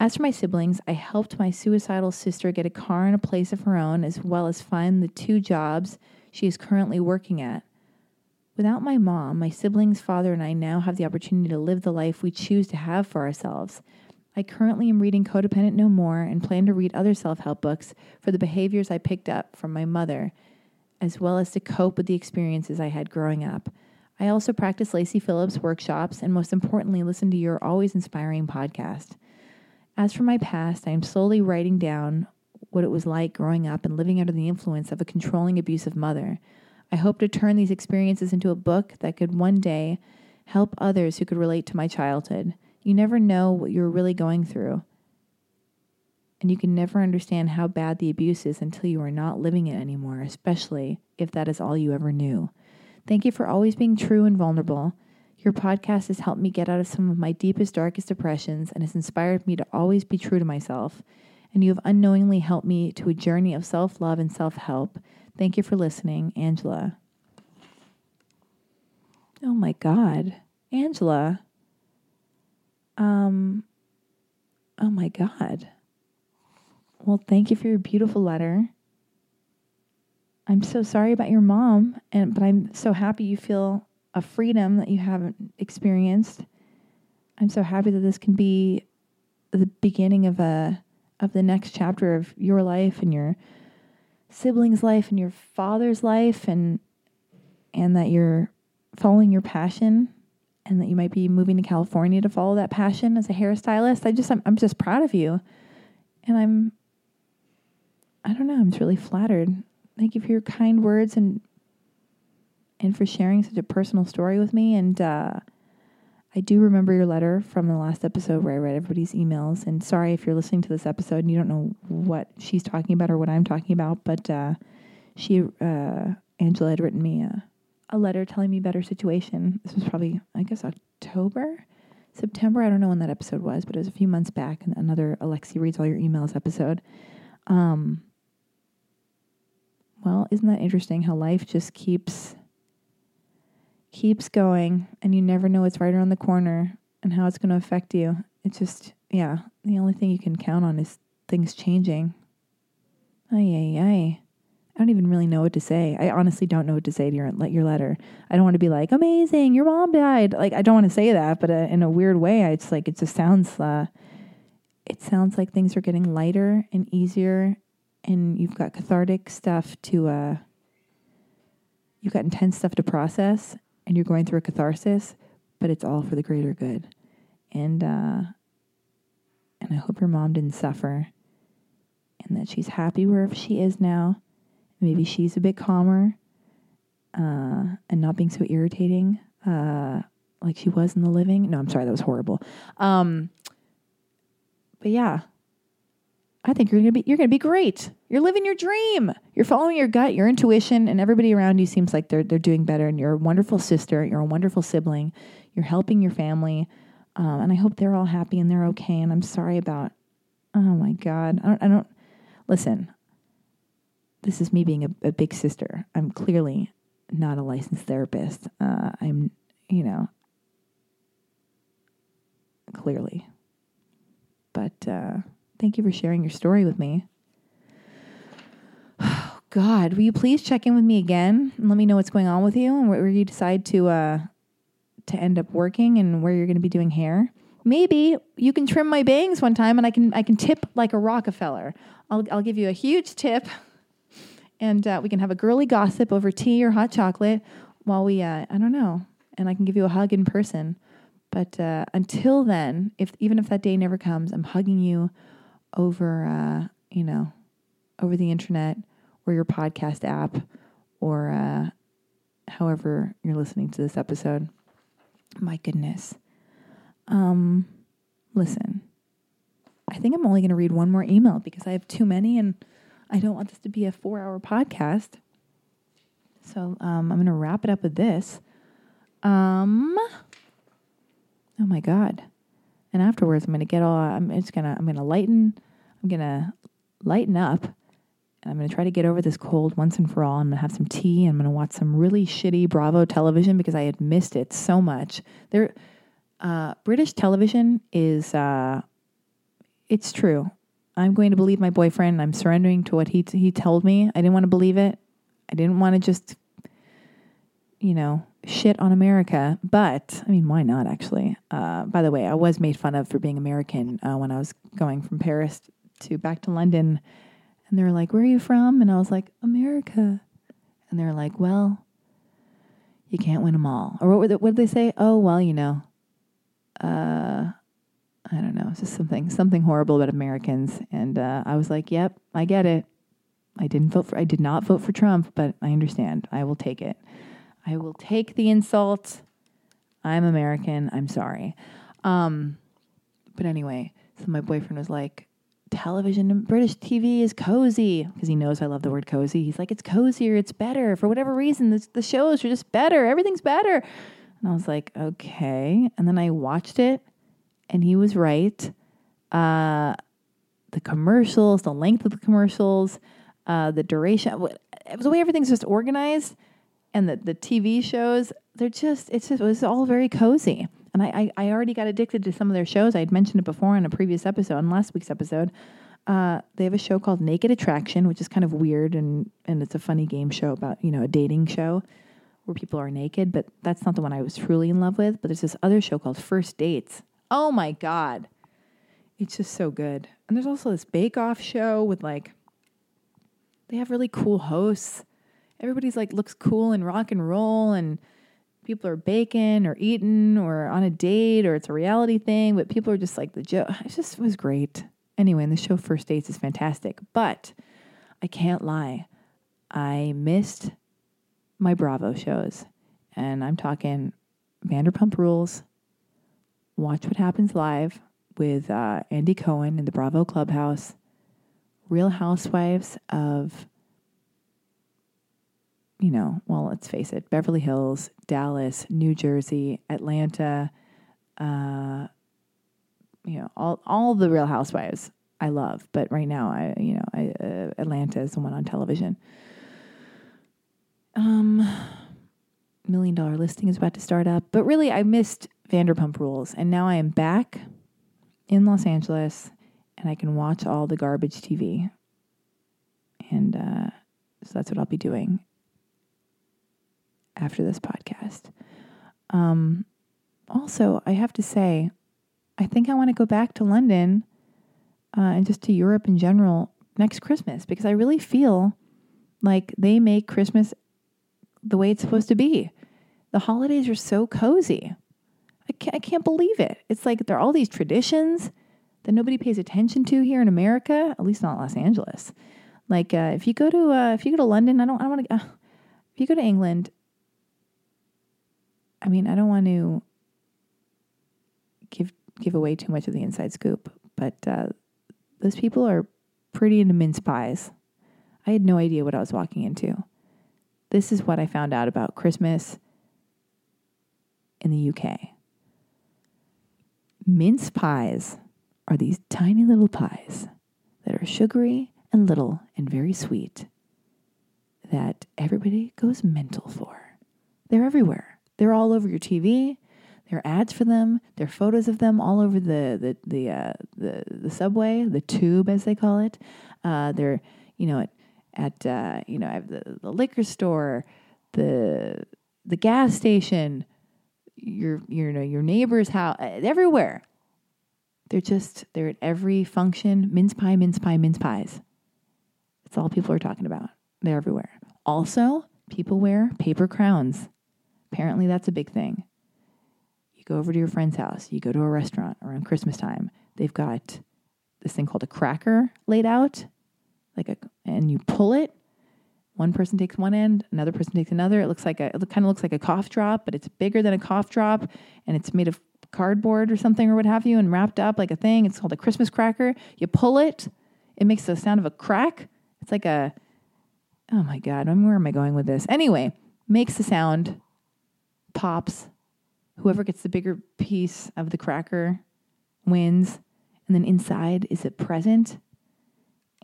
As for my siblings, I helped my suicidal sister get a car and a place of her own, as well as find the two jobs she is currently working at. Without my mom, my siblings, father, and I now have the opportunity to live the life we choose to have for ourselves. I currently am reading Codependent No More and plan to read other self-help books for the behaviors I picked up from my mother, as well as to cope with the experiences I had growing up. I also practice Lacey Phillips workshops and, most importantly, listen to your always inspiring podcast. As for my past, I am slowly writing down what it was like growing up and living under the influence of a controlling, abusive mother. I hope to turn these experiences into a book that could one day help others who could relate to my childhood. You never know what you're really going through, and you can never understand how bad the abuse is until you are not living it anymore, especially if that is all you ever knew. Thank you for always being true and vulnerable. Your podcast has helped me get out of some of my deepest, darkest depressions and has inspired me to always be true to myself, and you have unknowingly helped me to a journey of self-love and self-help. Thank you for listening, Angela. Oh my God, Angela. Um, oh my God. Well, thank you for your beautiful letter. I'm so sorry about your mom, and but I'm so happy you feel a freedom that you haven't experienced. I'm so happy that this can be the beginning of a of the next chapter of your life and your sibling's life and your father's life, and and that you're following your passion, and that you might be moving to California to follow that passion as a hairstylist. I just, I'm, I'm just proud of you. And I'm, I don't know, I'm just really flattered. Thank you for your kind words and, and for sharing such a personal story with me. And uh, I do remember your letter from the last episode where I read everybody's emails. And sorry if you're listening to this episode and you don't know what she's talking about or what I'm talking about, but uh, she, uh, Angela had written me a, a letter telling me better situation. This was probably, I guess, October, September. I don't know when that episode was, but it was a few months back, and another Alexi Reads All Your Emails episode. Um, well, isn't that interesting how life just keeps, keeps going, and you never know what's right around the corner and how it's going to affect you. It's just, yeah, the only thing you can count on is things changing. Ay, ay, ay. I don't even really know what to say. I honestly don't know what to say to your your letter. I don't want to be like, amazing, your mom died. Like, I don't want to say that, but uh, in a weird way, I, it's like, it just sounds, uh, it sounds like things are getting lighter and easier, and you've got cathartic stuff to, uh, you've got intense stuff to process, and you're going through a catharsis, but it's all for the greater good. And, uh, and I hope your mom didn't suffer, and that she's happy wherever she is now. Maybe she's a bit calmer uh, and not being so irritating uh, like she was in the living. No, I'm sorry. That was horrible. Um, but yeah, I think you're going to be, you're going to be great. You're living your dream. You're following your gut, your intuition, and everybody around you seems like they're, they're doing better. And you're a wonderful sister. You're a wonderful sibling. You're helping your family. Um, and I hope they're all happy and they're okay. And I'm sorry about, oh my God. I don't, I don't listen. This is me being a, a big sister. I'm clearly not a licensed therapist. Uh, I'm, you know, clearly. But uh, thank you for sharing your story with me. Oh, God, will you please check in with me again and let me know what's going on with you and where you decide to uh, to end up working and where you're going to be doing hair. Maybe you can trim my bangs one time, and I can I can tip like a Rockefeller. I'll I'll give you a huge tip. And uh, we can have a girly gossip over tea or hot chocolate while we, uh, I don't know, and I can give you a hug in person. But uh, until then, if even if that day never comes, I'm hugging you over, uh, you know, over the internet or your podcast app or uh, however you're listening to this episode. My goodness. Um, listen, I think I'm only going to read one more email because I have too many, and I don't want this to be a four-hour podcast. So um, I'm going to wrap it up with this. Um, oh, my God. And afterwards, I'm going to get all, I'm just going to, I'm going to lighten, I'm going to lighten up. And I'm going to try to get over this cold once and for all. I'm going to have some tea. And I'm going to watch some really shitty Bravo television because I had missed it so much. There, uh, British television is, uh, it's true. I'm going to believe my boyfriend. I'm surrendering to what he t- he told me. I didn't want to believe it. I didn't want to just, you know, shit on America, but I mean, why not actually? Uh, by the way, I was made fun of for being American uh, when I was going from Paris to back to London, and they were like, where are you from? And I was like, America. And they were like, well, you can't win them all. Or what were they, what did they say? Oh, well, you know, uh, I don't know. It's just something, something horrible about Americans. And uh, I was like, yep, I get it. I didn't vote for, I did not vote for Trump, but I understand. I will take it. I will take the insult. I'm American. I'm sorry. Um, but anyway, so my boyfriend was like, television, British T V is cozy, because he knows I love the word cozy. He's like, it's cozier. It's better. For whatever reason, the, the shows are just better. Everything's better. And I was like, okay. And then I watched it and he was right. Uh, the commercials, the length of the commercials, uh, the duration, the way everything's just organized. And the, the T V shows, they're just, it's just, it was all very cozy. And I, I, I already got addicted to some of their shows. I had mentioned it before in a previous episode, in last week's episode. Uh, they have a show called Naked Attraction, which is kind of weird. And, and it's a funny game show about, you know, a dating show where people are naked. But that's not the one I was truly in love with. But there's this other show called First Dates. Oh, my God. It's just so good. And there's also this Bake Off show with, like, they have really cool hosts. Everybody's like looks cool and rock and roll, and people are baking or eating or on a date, or it's a reality thing, but people are just like the joke. It just was great. Anyway, and the show First Dates is fantastic, but I can't lie. I missed my Bravo shows, and I'm talking Vanderpump Rules, Watch What Happens Live with uh, Andy Cohen in the Bravo Clubhouse, Real Housewives of... you know, well, let's face it, Beverly Hills, Dallas, New Jersey, Atlanta, uh, you know, all, all the Real Housewives I love. But right now, I, you know, I, uh, Atlanta is the one on television. Um, Million Dollar Listing is about to start up. But really, I missed Vanderpump Rules. And now I am back in Los Angeles, and I can watch all the garbage T V. And uh, so that's what I'll be doing after this podcast. Um, also, I have to say, I think I want to go back to London uh, and just to Europe in general next Christmas, because I really feel like they make Christmas the way it's supposed to be. The holidays are so cozy. I can't, I can't believe it. It's like there are all these traditions that nobody pays attention to here in America, at least not Los Angeles. Like uh, if you go to uh, if you go to London, I don't I don't want to. Uh, if you go to England. I mean, I don't want to give give away too much of the inside scoop, but uh, those people are pretty into mince pies. I had no idea what I was walking into. This is what I found out about Christmas in the U K. Mince pies are these tiny little pies that are sugary and little and very sweet that everybody goes mental for. They're everywhere. They're all over your T V. There are ads for them. There are photos of them all over the the the uh, the, the subway, the tube as they call it. Uh, they're you know at, at uh, you know I have the, the liquor store, the the gas station, your you know your neighbor's house, everywhere. They're just they're at every function. Mince pie, mince pie, mince pies. That's all people are talking about. They're everywhere. Also, people wear paper crowns. Apparently, that's a big thing. You go over to your friend's house. You go to a restaurant around Christmas time. They've got this thing called a cracker laid out, like a, and you pull it. One person takes one end, another person takes another. It looks like a, it kind of looks like a cough drop, but it's bigger than a cough drop, and it's made of cardboard or something or what have you, and wrapped up like a thing. It's called a Christmas cracker. You pull it. It makes the sound of a crack. It's like a, oh my God, where am I going with this? Anyway, makes the sound. Pops. Whoever gets the bigger piece of the cracker wins. And then inside is a present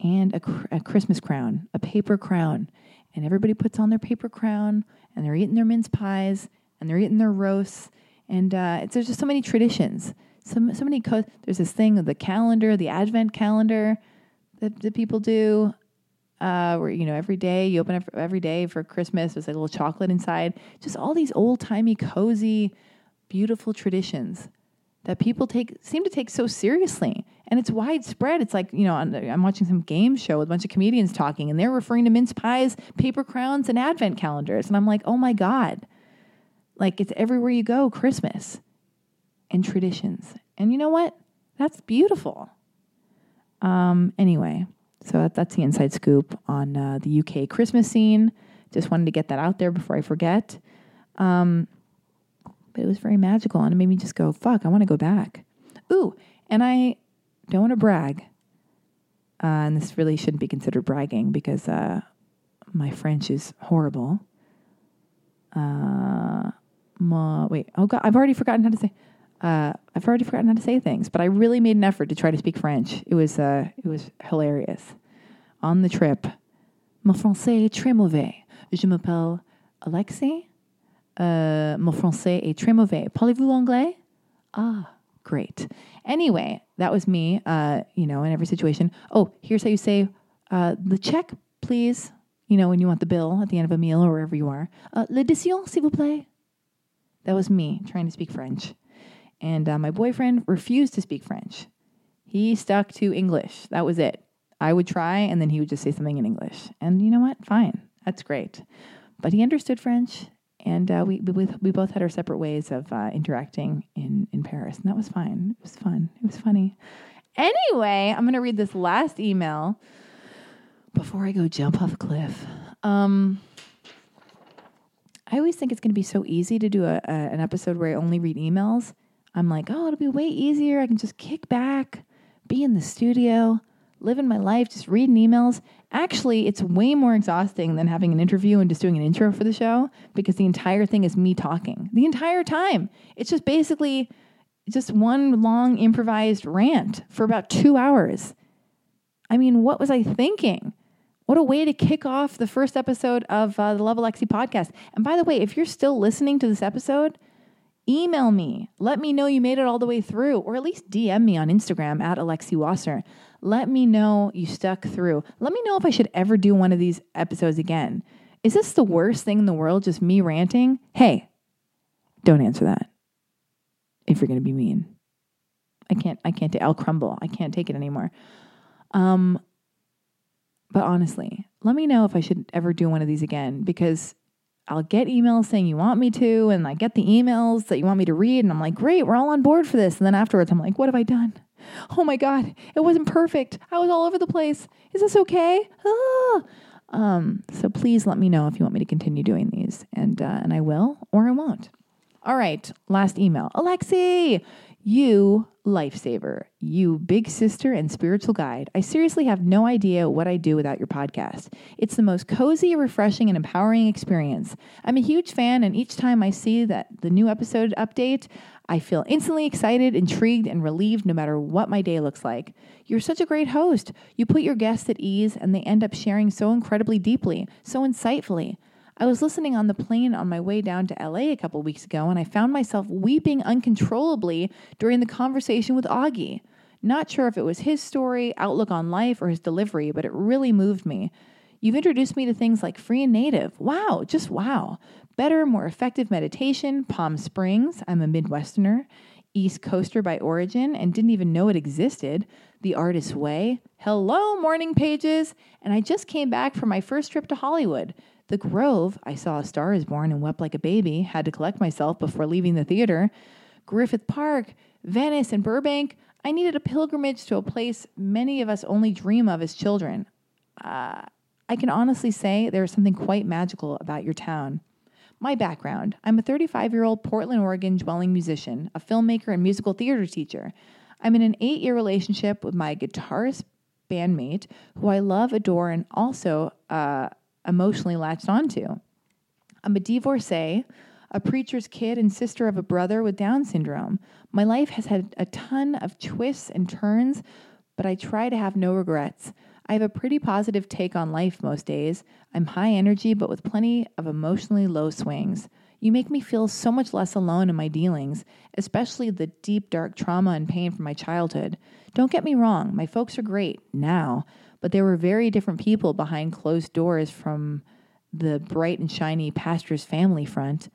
and a, cr- a Christmas crown, a paper crown. And everybody puts on their paper crown, and they're eating their mince pies, and they're eating their roasts. And uh, it's, there's just so many traditions. So, so many co- there's this thing of the calendar, the advent calendar that, that people do. uh, where, you know, every day you open up every day for Christmas, there's like a little chocolate inside. Just all these old timey, cozy, beautiful traditions that people take seem to take so seriously. And it's widespread. It's like, you know, I'm, I'm watching some game show with a bunch of comedians talking, and they're referring to mince pies, paper crowns, and advent calendars. And I'm like, oh my God. Like, it's everywhere you go, Christmas and traditions. And you know what? That's beautiful. Um, anyway, so that, that's the inside scoop on uh, the U K Christmas scene. Just wanted to get that out there before I forget. Um, but it was very magical, and it made me just go, fuck, I want to go back. Ooh, and I don't want to brag. Uh, and this really shouldn't be considered bragging because uh, my French is horrible. Uh, ma, wait, oh God, I've already forgotten how to say... Uh, I've already forgotten how to say things, but I really made an effort to try to speak French. It was, uh, it was hilarious. On the trip, mon français est très mauvais. Je m'appelle Alexi. Uh, mon français est très mauvais. Parlez-vous anglais? Ah, great. Anyway, that was me, uh, you know, in every situation. Oh, here's how you say, uh, the check, please. You know, when you want the bill at the end of a meal or wherever you are. Uh, le décision, s'il vous plaît. That was me trying to speak French. And uh, my boyfriend refused to speak French. He stuck to English. That was it. I would try, and then he would just say something in English. And you know what? Fine. That's great. But he understood French, and uh, we, we we both had our separate ways of uh, interacting in, in Paris. And that was fine. It was fun. It was funny. Anyway, I'm going to read this last email before I go jump off a cliff. Um... I always think it's going to be so easy to do a, a an episode where I only read emails. I'm like, oh, it'll be way easier. I can just kick back, be in the studio, living my life, just reading emails. Actually, it's way more exhausting than having an interview and just doing an intro for the show because the entire thing is me talking the entire time. It's just basically just one long improvised rant for about two hours. I mean, what was I thinking? What a way to kick off the first episode of uh, the Love Alexi podcast. And by the way, if you're still listening to this episode, email me. Let me know you made it all the way through, or at least D M me on Instagram at Alexi Wasser. Let me know you stuck through. Let me know if I should ever do one of these episodes again. Is this the worst thing in the world, just me ranting? Hey, don't answer that if you're going to be mean. I can't, I can't, I'll crumble. I can't take it anymore. Um... But honestly, let me know if I should ever do one of these again, because I'll get emails saying you want me to, and I get the emails that you want me to read, and I'm like, great, we're all on board for this. And then afterwards, I'm like, what have I done? Oh my God, it wasn't perfect. I was all over the place. Is this okay? Ah. Um, so please let me know if you want me to continue doing these, and uh, and I will, or I won't. All right, last email. Alexi, you lifesaver, you big sister and spiritual guide. I seriously have no idea what I do without your podcast. It's the most cozy, refreshing, and empowering experience. I'm a huge fan, and each time I see that the new episode update, I feel instantly excited, intrigued, and relieved no matter what my day looks like. You're such a great host. You put your guests at ease, and they end up sharing so incredibly deeply, so insightfully. I was listening on the plane on my way down to L A a couple weeks ago, and I found myself weeping uncontrollably during the conversation with Augie. Not sure if it was his story, outlook on life, or his delivery, but it really moved me. You've introduced me to things like Free and Native. Wow, just wow. Better, more effective meditation, Palm Springs, I'm a Midwesterner, East Coaster by origin, and didn't even know it existed, The Artist's Way, Hello Morning Pages, and I just came back from my first trip to Hollywood. The Grove, I saw A Star Is Born and wept like a baby, had to collect myself before leaving the theater. Griffith Park, Venice, and Burbank. I needed a pilgrimage to a place many of us only dream of as children. Uh, I can honestly say there is something quite magical about your town. My background, I'm a thirty-five-year-old Portland, Oregon dwelling musician, a filmmaker and musical theater teacher. I'm in an eight-year relationship with my guitarist bandmate, who I love, adore, and also... Uh, emotionally latched onto. I'm a divorcee, a preacher's kid and sister of a brother with Down syndrome. My life has had a ton of twists and turns, but I try to have no regrets. I have a pretty positive take on life most days. I'm high energy, but with plenty of emotionally low swings. You make me feel so much less alone in my dealings, especially the deep, dark trauma and pain from my childhood. Don't get me wrong, my folks are great now, but there were very different people behind closed doors from the bright and shiny pastor's family front.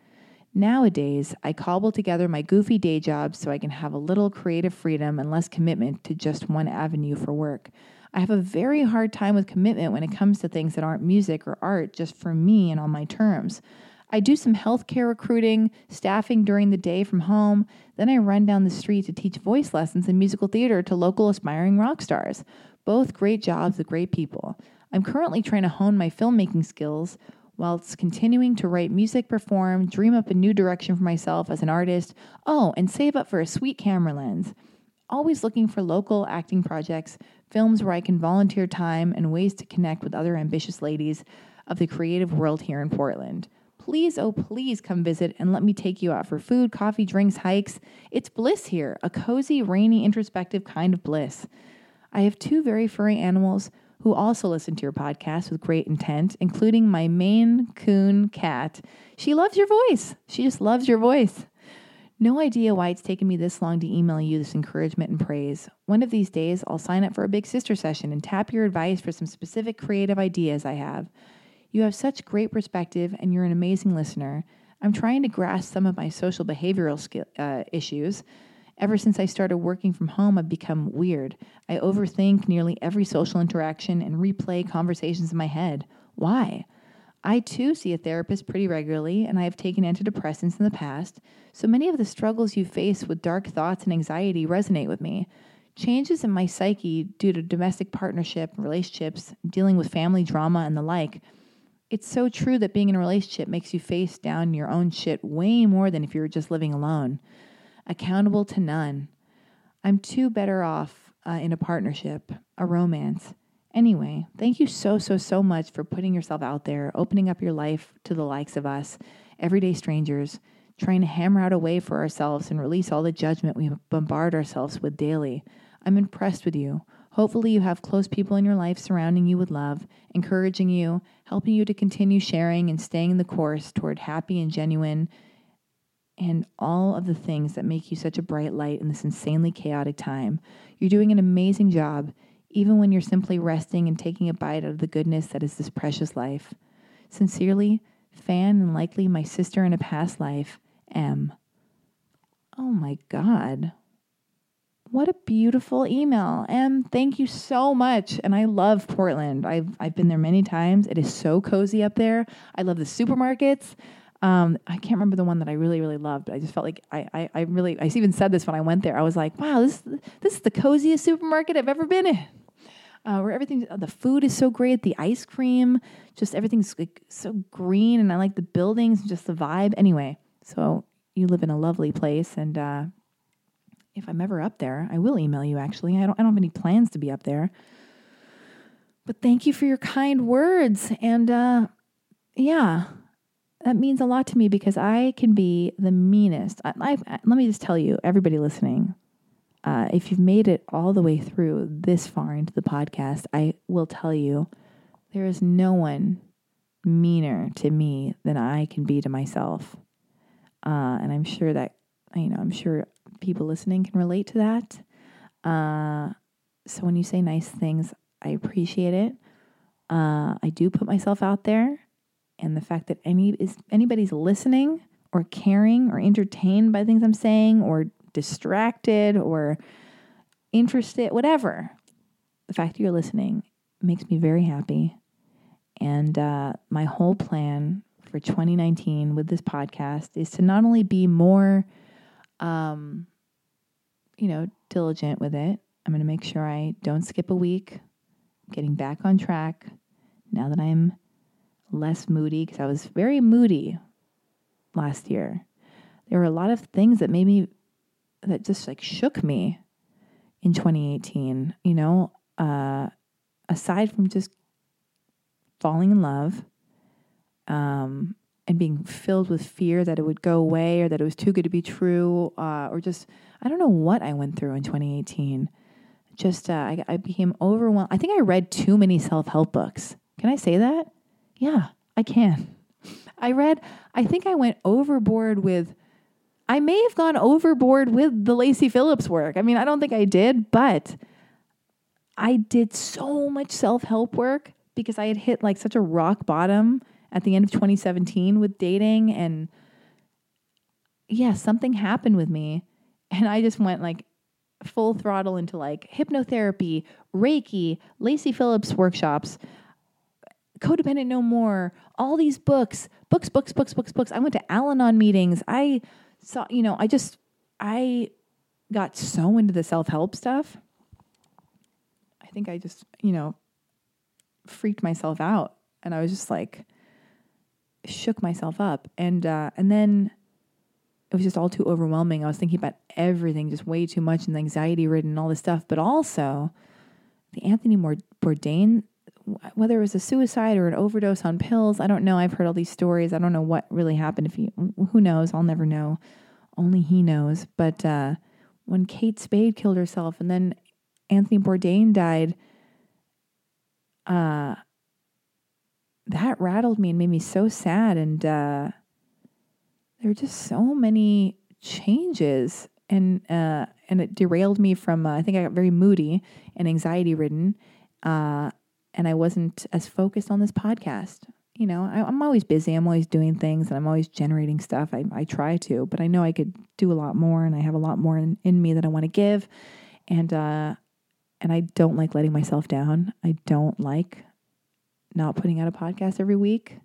Nowadays, I cobble together my goofy day job so I can have a little creative freedom and less commitment to just one avenue for work. I have a very hard time with commitment when it comes to things that aren't music or art just for me and on my terms. I do some healthcare recruiting, staffing during the day from home, then I run down the street to teach voice lessons and musical theater to local aspiring rock stars. Both great jobs with great people. I'm currently trying to hone my filmmaking skills whilst continuing to write music, perform, dream up a new direction for myself as an artist, oh, and save up for a sweet camera lens. Always looking for local acting projects, films where I can volunteer time, and ways to connect with other ambitious ladies of the creative world here in Portland. Please, oh please come visit and let me take you out for food, coffee, drinks, hikes. It's bliss here, a cozy, rainy, introspective kind of bliss. I have two very furry animals who also listen to your podcast with great intent, including my Maine Coon cat. She loves your voice. She just loves your voice. No idea why it's taken me this long to email you this encouragement and praise. One of these days, I'll sign up for a big sister session and tap your advice for some specific creative ideas I have. You have such great perspective, and you're an amazing listener. I'm trying to grasp some of my social behavioral skill, uh, issues. Ever since I started working from home, I've become weird. I overthink nearly every social interaction and replay conversations in my head. Why? I, too, see a therapist pretty regularly, and I have taken antidepressants in the past, so many of the struggles you face with dark thoughts and anxiety resonate with me. Changes in my psyche due to domestic partnership, relationships, dealing with family drama, and the like. It's so true that being in a relationship makes you face down your own shit way more than if you were just living alone. Accountable to none. I'm too better off uh, in a partnership, a romance. Anyway, thank you so, so, so much for putting yourself out there, opening up your life to the likes of us, everyday strangers, trying to hammer out a way for ourselves and release all the judgment we bombard ourselves with daily. I'm impressed with you. Hopefully you have close people in your life surrounding you with love, encouraging you, helping you to continue sharing and staying the course toward happy and genuine and all of the things that make you such a bright light in this insanely chaotic time. You're doing an amazing job, even when you're simply resting and taking a bite out of the goodness that is this precious life. Sincerely, fan and likely my sister in a past life, M. Oh my God. What a beautiful email. M, thank you so much. And I love Portland. I've I've been there many times. It is so cozy up there. I love the supermarkets. Um, I can't remember the one that I really, really loved. I just felt like I, I, I really, I even said this when I went there. I was like, wow, this, this is the coziest supermarket I've ever been in. Uh, where everything, the food is so great. The ice cream, just everything's like so green. And I like the buildings and just the vibe. Anyway, so you live in a lovely place. And, uh, if I'm ever up there, I will email you actually. I don't, I don't have any plans to be up there, but thank you for your kind words. And, uh, yeah. That means a lot to me because I can be the meanest. I, I, I, let me just tell you, everybody listening, uh, if you've made it all the way through this far into the podcast, I will tell you there is no one meaner to me than I can be to myself. Uh, and I'm sure that, you know, I'm sure people listening can relate to that. Uh, so when you say nice things, I appreciate it. Uh, I do put myself out there. And the fact that any is anybody's listening or caring or entertained by things I'm saying or distracted or interested, whatever, the fact that you're listening makes me very happy. And uh, my whole plan for twenty nineteen with this podcast is to not only be more, um, you know, diligent with it. I'm going to make sure I don't skip a week. I'm getting back on track now that I'm less moody, because I was very moody last year. There were a lot of things that made me, that just like shook me in twenty eighteen, you know, uh, aside from just falling in love um, and being filled with fear that it would go away or that it was too good to be true, uh, or just, I don't know what I went through in twenty eighteen. Just, uh, I, I became overwhelmed. I think I read too many self-help books. Can I say that? Yeah, I can. I read, I think I went overboard with, I may have gone overboard with the Lacey Phillips work. I mean, I don't think I did, but I did so much self-help work because I had hit like such a rock bottom at the end of twenty seventeen with dating, and yeah, something happened with me. And I just went like full throttle into like hypnotherapy, Reiki, Lacey Phillips workshops, Codependent No More, all these books, books, books, books, books, books. I went to Al-Anon meetings. I saw, you know, I just, I got so into the self-help stuff. I think I just, you know, freaked myself out, and I was just like, shook myself up. And, uh, and then it was just all too overwhelming. I was thinking about everything just way too much and anxiety ridden and all this stuff. But also the Anthony Bourdain, whether it was a suicide or an overdose on pills, I don't know. I've heard all these stories. I don't know what really happened. If he, who knows? I'll never know. Only he knows. But uh, when Kate Spade killed herself and then Anthony Bourdain died, uh, that rattled me and made me so sad. And uh, there were just so many changes, and uh, and it derailed me from. Uh, I think I got very moody and anxiety ridden. Uh, And I wasn't as focused on this podcast. You know, I, I'm always busy. I'm always doing things, and I'm always generating stuff. I, I try to, but I know I could do a lot more, and I have a lot more in, in me that I want to give. And uh, and I don't like letting myself down. I don't like not putting out a podcast every week.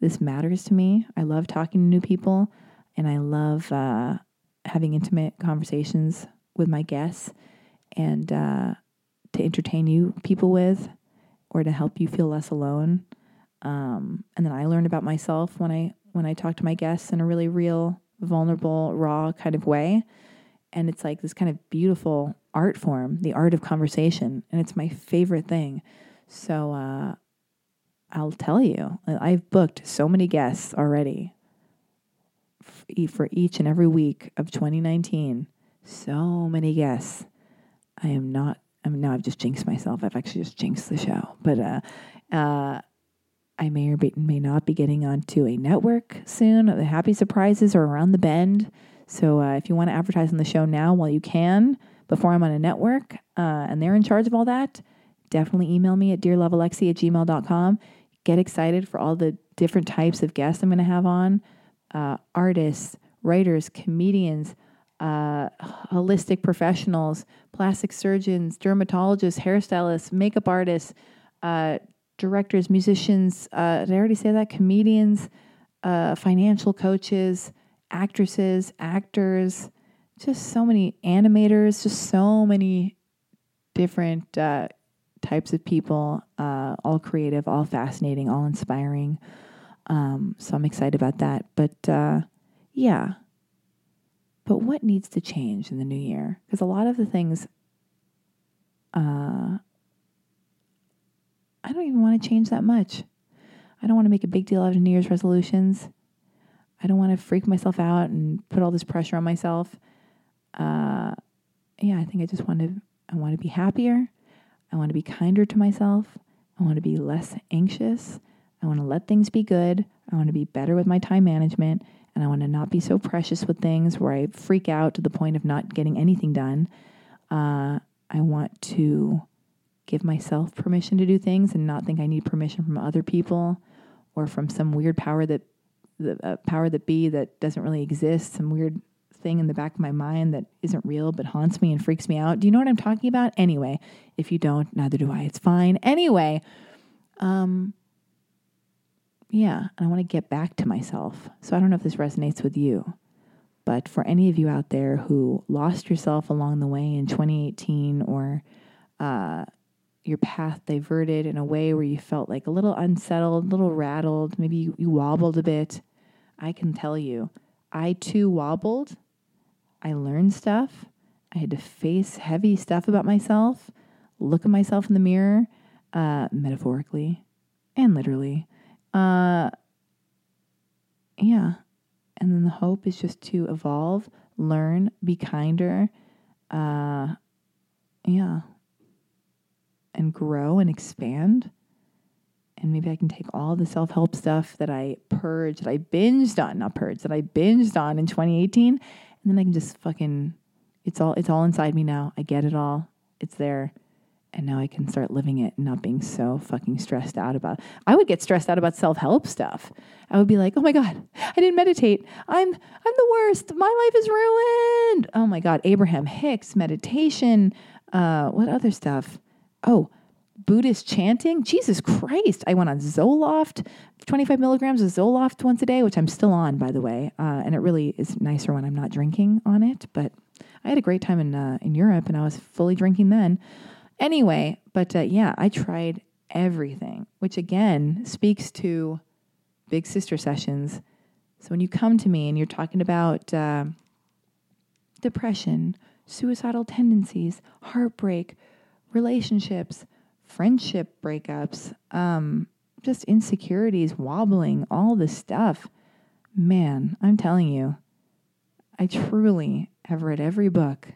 This matters to me. I love talking to new people, and I love uh, having intimate conversations with my guests and uh, to entertain you people with, or to help you feel less alone. Um, and then I learned about myself when I when I talk to my guests in a really real, vulnerable, raw kind of way. And it's like this kind of beautiful art form, the art of conversation. And it's my favorite thing. So uh, I'll tell you, I've booked so many guests already for each and every week of twenty nineteen. So many guests. I am not I mean, now I've just jinxed myself. I've actually just jinxed the show. But uh, uh, I may or may not be getting onto a network soon. The happy surprises are around the bend. So uh, if you want to advertise on the show now while you can, before I'm on a network, uh, and they're in charge of all that, definitely email me at dear love alexi at gmail dot com. Get excited for all the different types of guests I'm going to have on. Uh, artists, writers, comedians, Uh, holistic professionals, plastic surgeons, dermatologists, hairstylists, makeup artists, uh, directors, musicians, uh, did I already say that? Comedians, uh, financial coaches, actresses, actors, just so many animators, just so many different uh, types of people, uh, all creative, all fascinating, all inspiring. Um, so I'm excited about that. But uh, yeah. But what needs to change in the new year? Because a lot of the things, uh, I don't even want to change that much. I don't want to make a big deal out of New Year's resolutions. I don't want to freak myself out and put all this pressure on myself. Uh, yeah, I think I just want to, I want to be happier. I want to be kinder to myself. I want to be less anxious. I want to let things be good. I want to be better with my time management. And I want to not be so precious with things where I freak out to the point of not getting anything done. Uh, I want to give myself permission to do things and not think I need permission from other people or from some weird power that the uh, power that be that doesn't really exist, some weird thing in the back of my mind that isn't real but haunts me and freaks me out. Do you know what I'm talking about? Anyway, if you don't, neither do I. It's fine. Anyway, um... Yeah, and I want to get back to myself. So I don't know if this resonates with you, but for any of you out there who lost yourself along the way in twenty eighteen, or uh, your path diverted in a way where you felt like a little unsettled, a little rattled, maybe you, you wobbled a bit, I can tell you, I too wobbled. I learned stuff. I had to face heavy stuff about myself, look at myself in the mirror, uh, metaphorically and literally. Uh, yeah. And then the hope is just to evolve, learn, be kinder, uh, yeah, and grow and expand. And maybe I can take all the self-help stuff that I purged, that I binged on, not purged, that I binged on in twenty eighteen. And then I can just fucking, it's all, it's all inside me now. I get it all. It's there. And now I can start living it and not being so fucking stressed out about it. I would get stressed out about self-help stuff. I would be like, oh my God, I didn't meditate. I'm I'm the worst. My life is ruined. Oh my God, Abraham Hicks, meditation. Uh, what other stuff? Oh, Buddhist chanting. Jesus Christ. I went on Zoloft, twenty-five milligrams of Zoloft once a day, which I'm still on, by the way. Uh, and it really is nicer when I'm not drinking on it. But I had a great time in uh, in Europe, and I was fully drinking then. Anyway, but uh, yeah, I tried everything, which again speaks to Big Sister Sessions. So when you come to me and you're talking about uh, depression, suicidal tendencies, heartbreak, relationships, friendship breakups, um, just insecurities, wobbling, all this stuff, man, I'm telling you, I truly have read every book,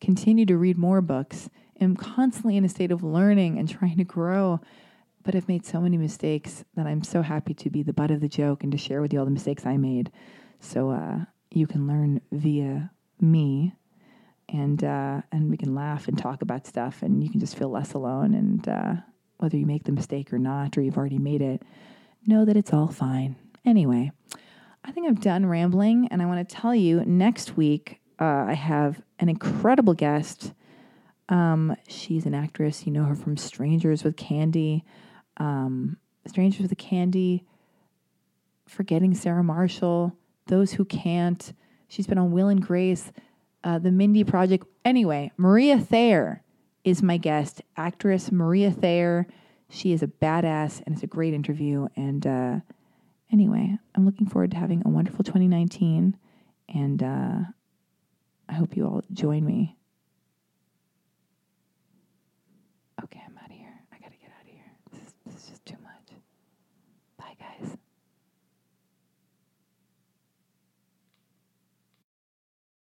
continue to read more books, I'm constantly in a state of learning and trying to grow, but I've made so many mistakes that I'm so happy to be the butt of the joke and to share with you all the mistakes I made. So uh, you can learn via me, and uh, and we can laugh and talk about stuff, and you can just feel less alone. And uh, whether you make the mistake or not, or you've already made it, know that it's all fine. Anyway, I think I'm done rambling, and I want to tell you next week uh, I have an incredible guest. Um, she's an actress. You know her from Strangers with Candy, um, Strangers with Candy, Forgetting Sarah Marshall, Those Who Can't. She's been on Will and Grace, uh, The Mindy Project. Anyway, Maria Thayer is my guest, actress Maria Thayer. She is a badass, and it's a great interview. And uh, anyway, I'm looking forward to having a wonderful twenty nineteen, and uh, I hope you all join me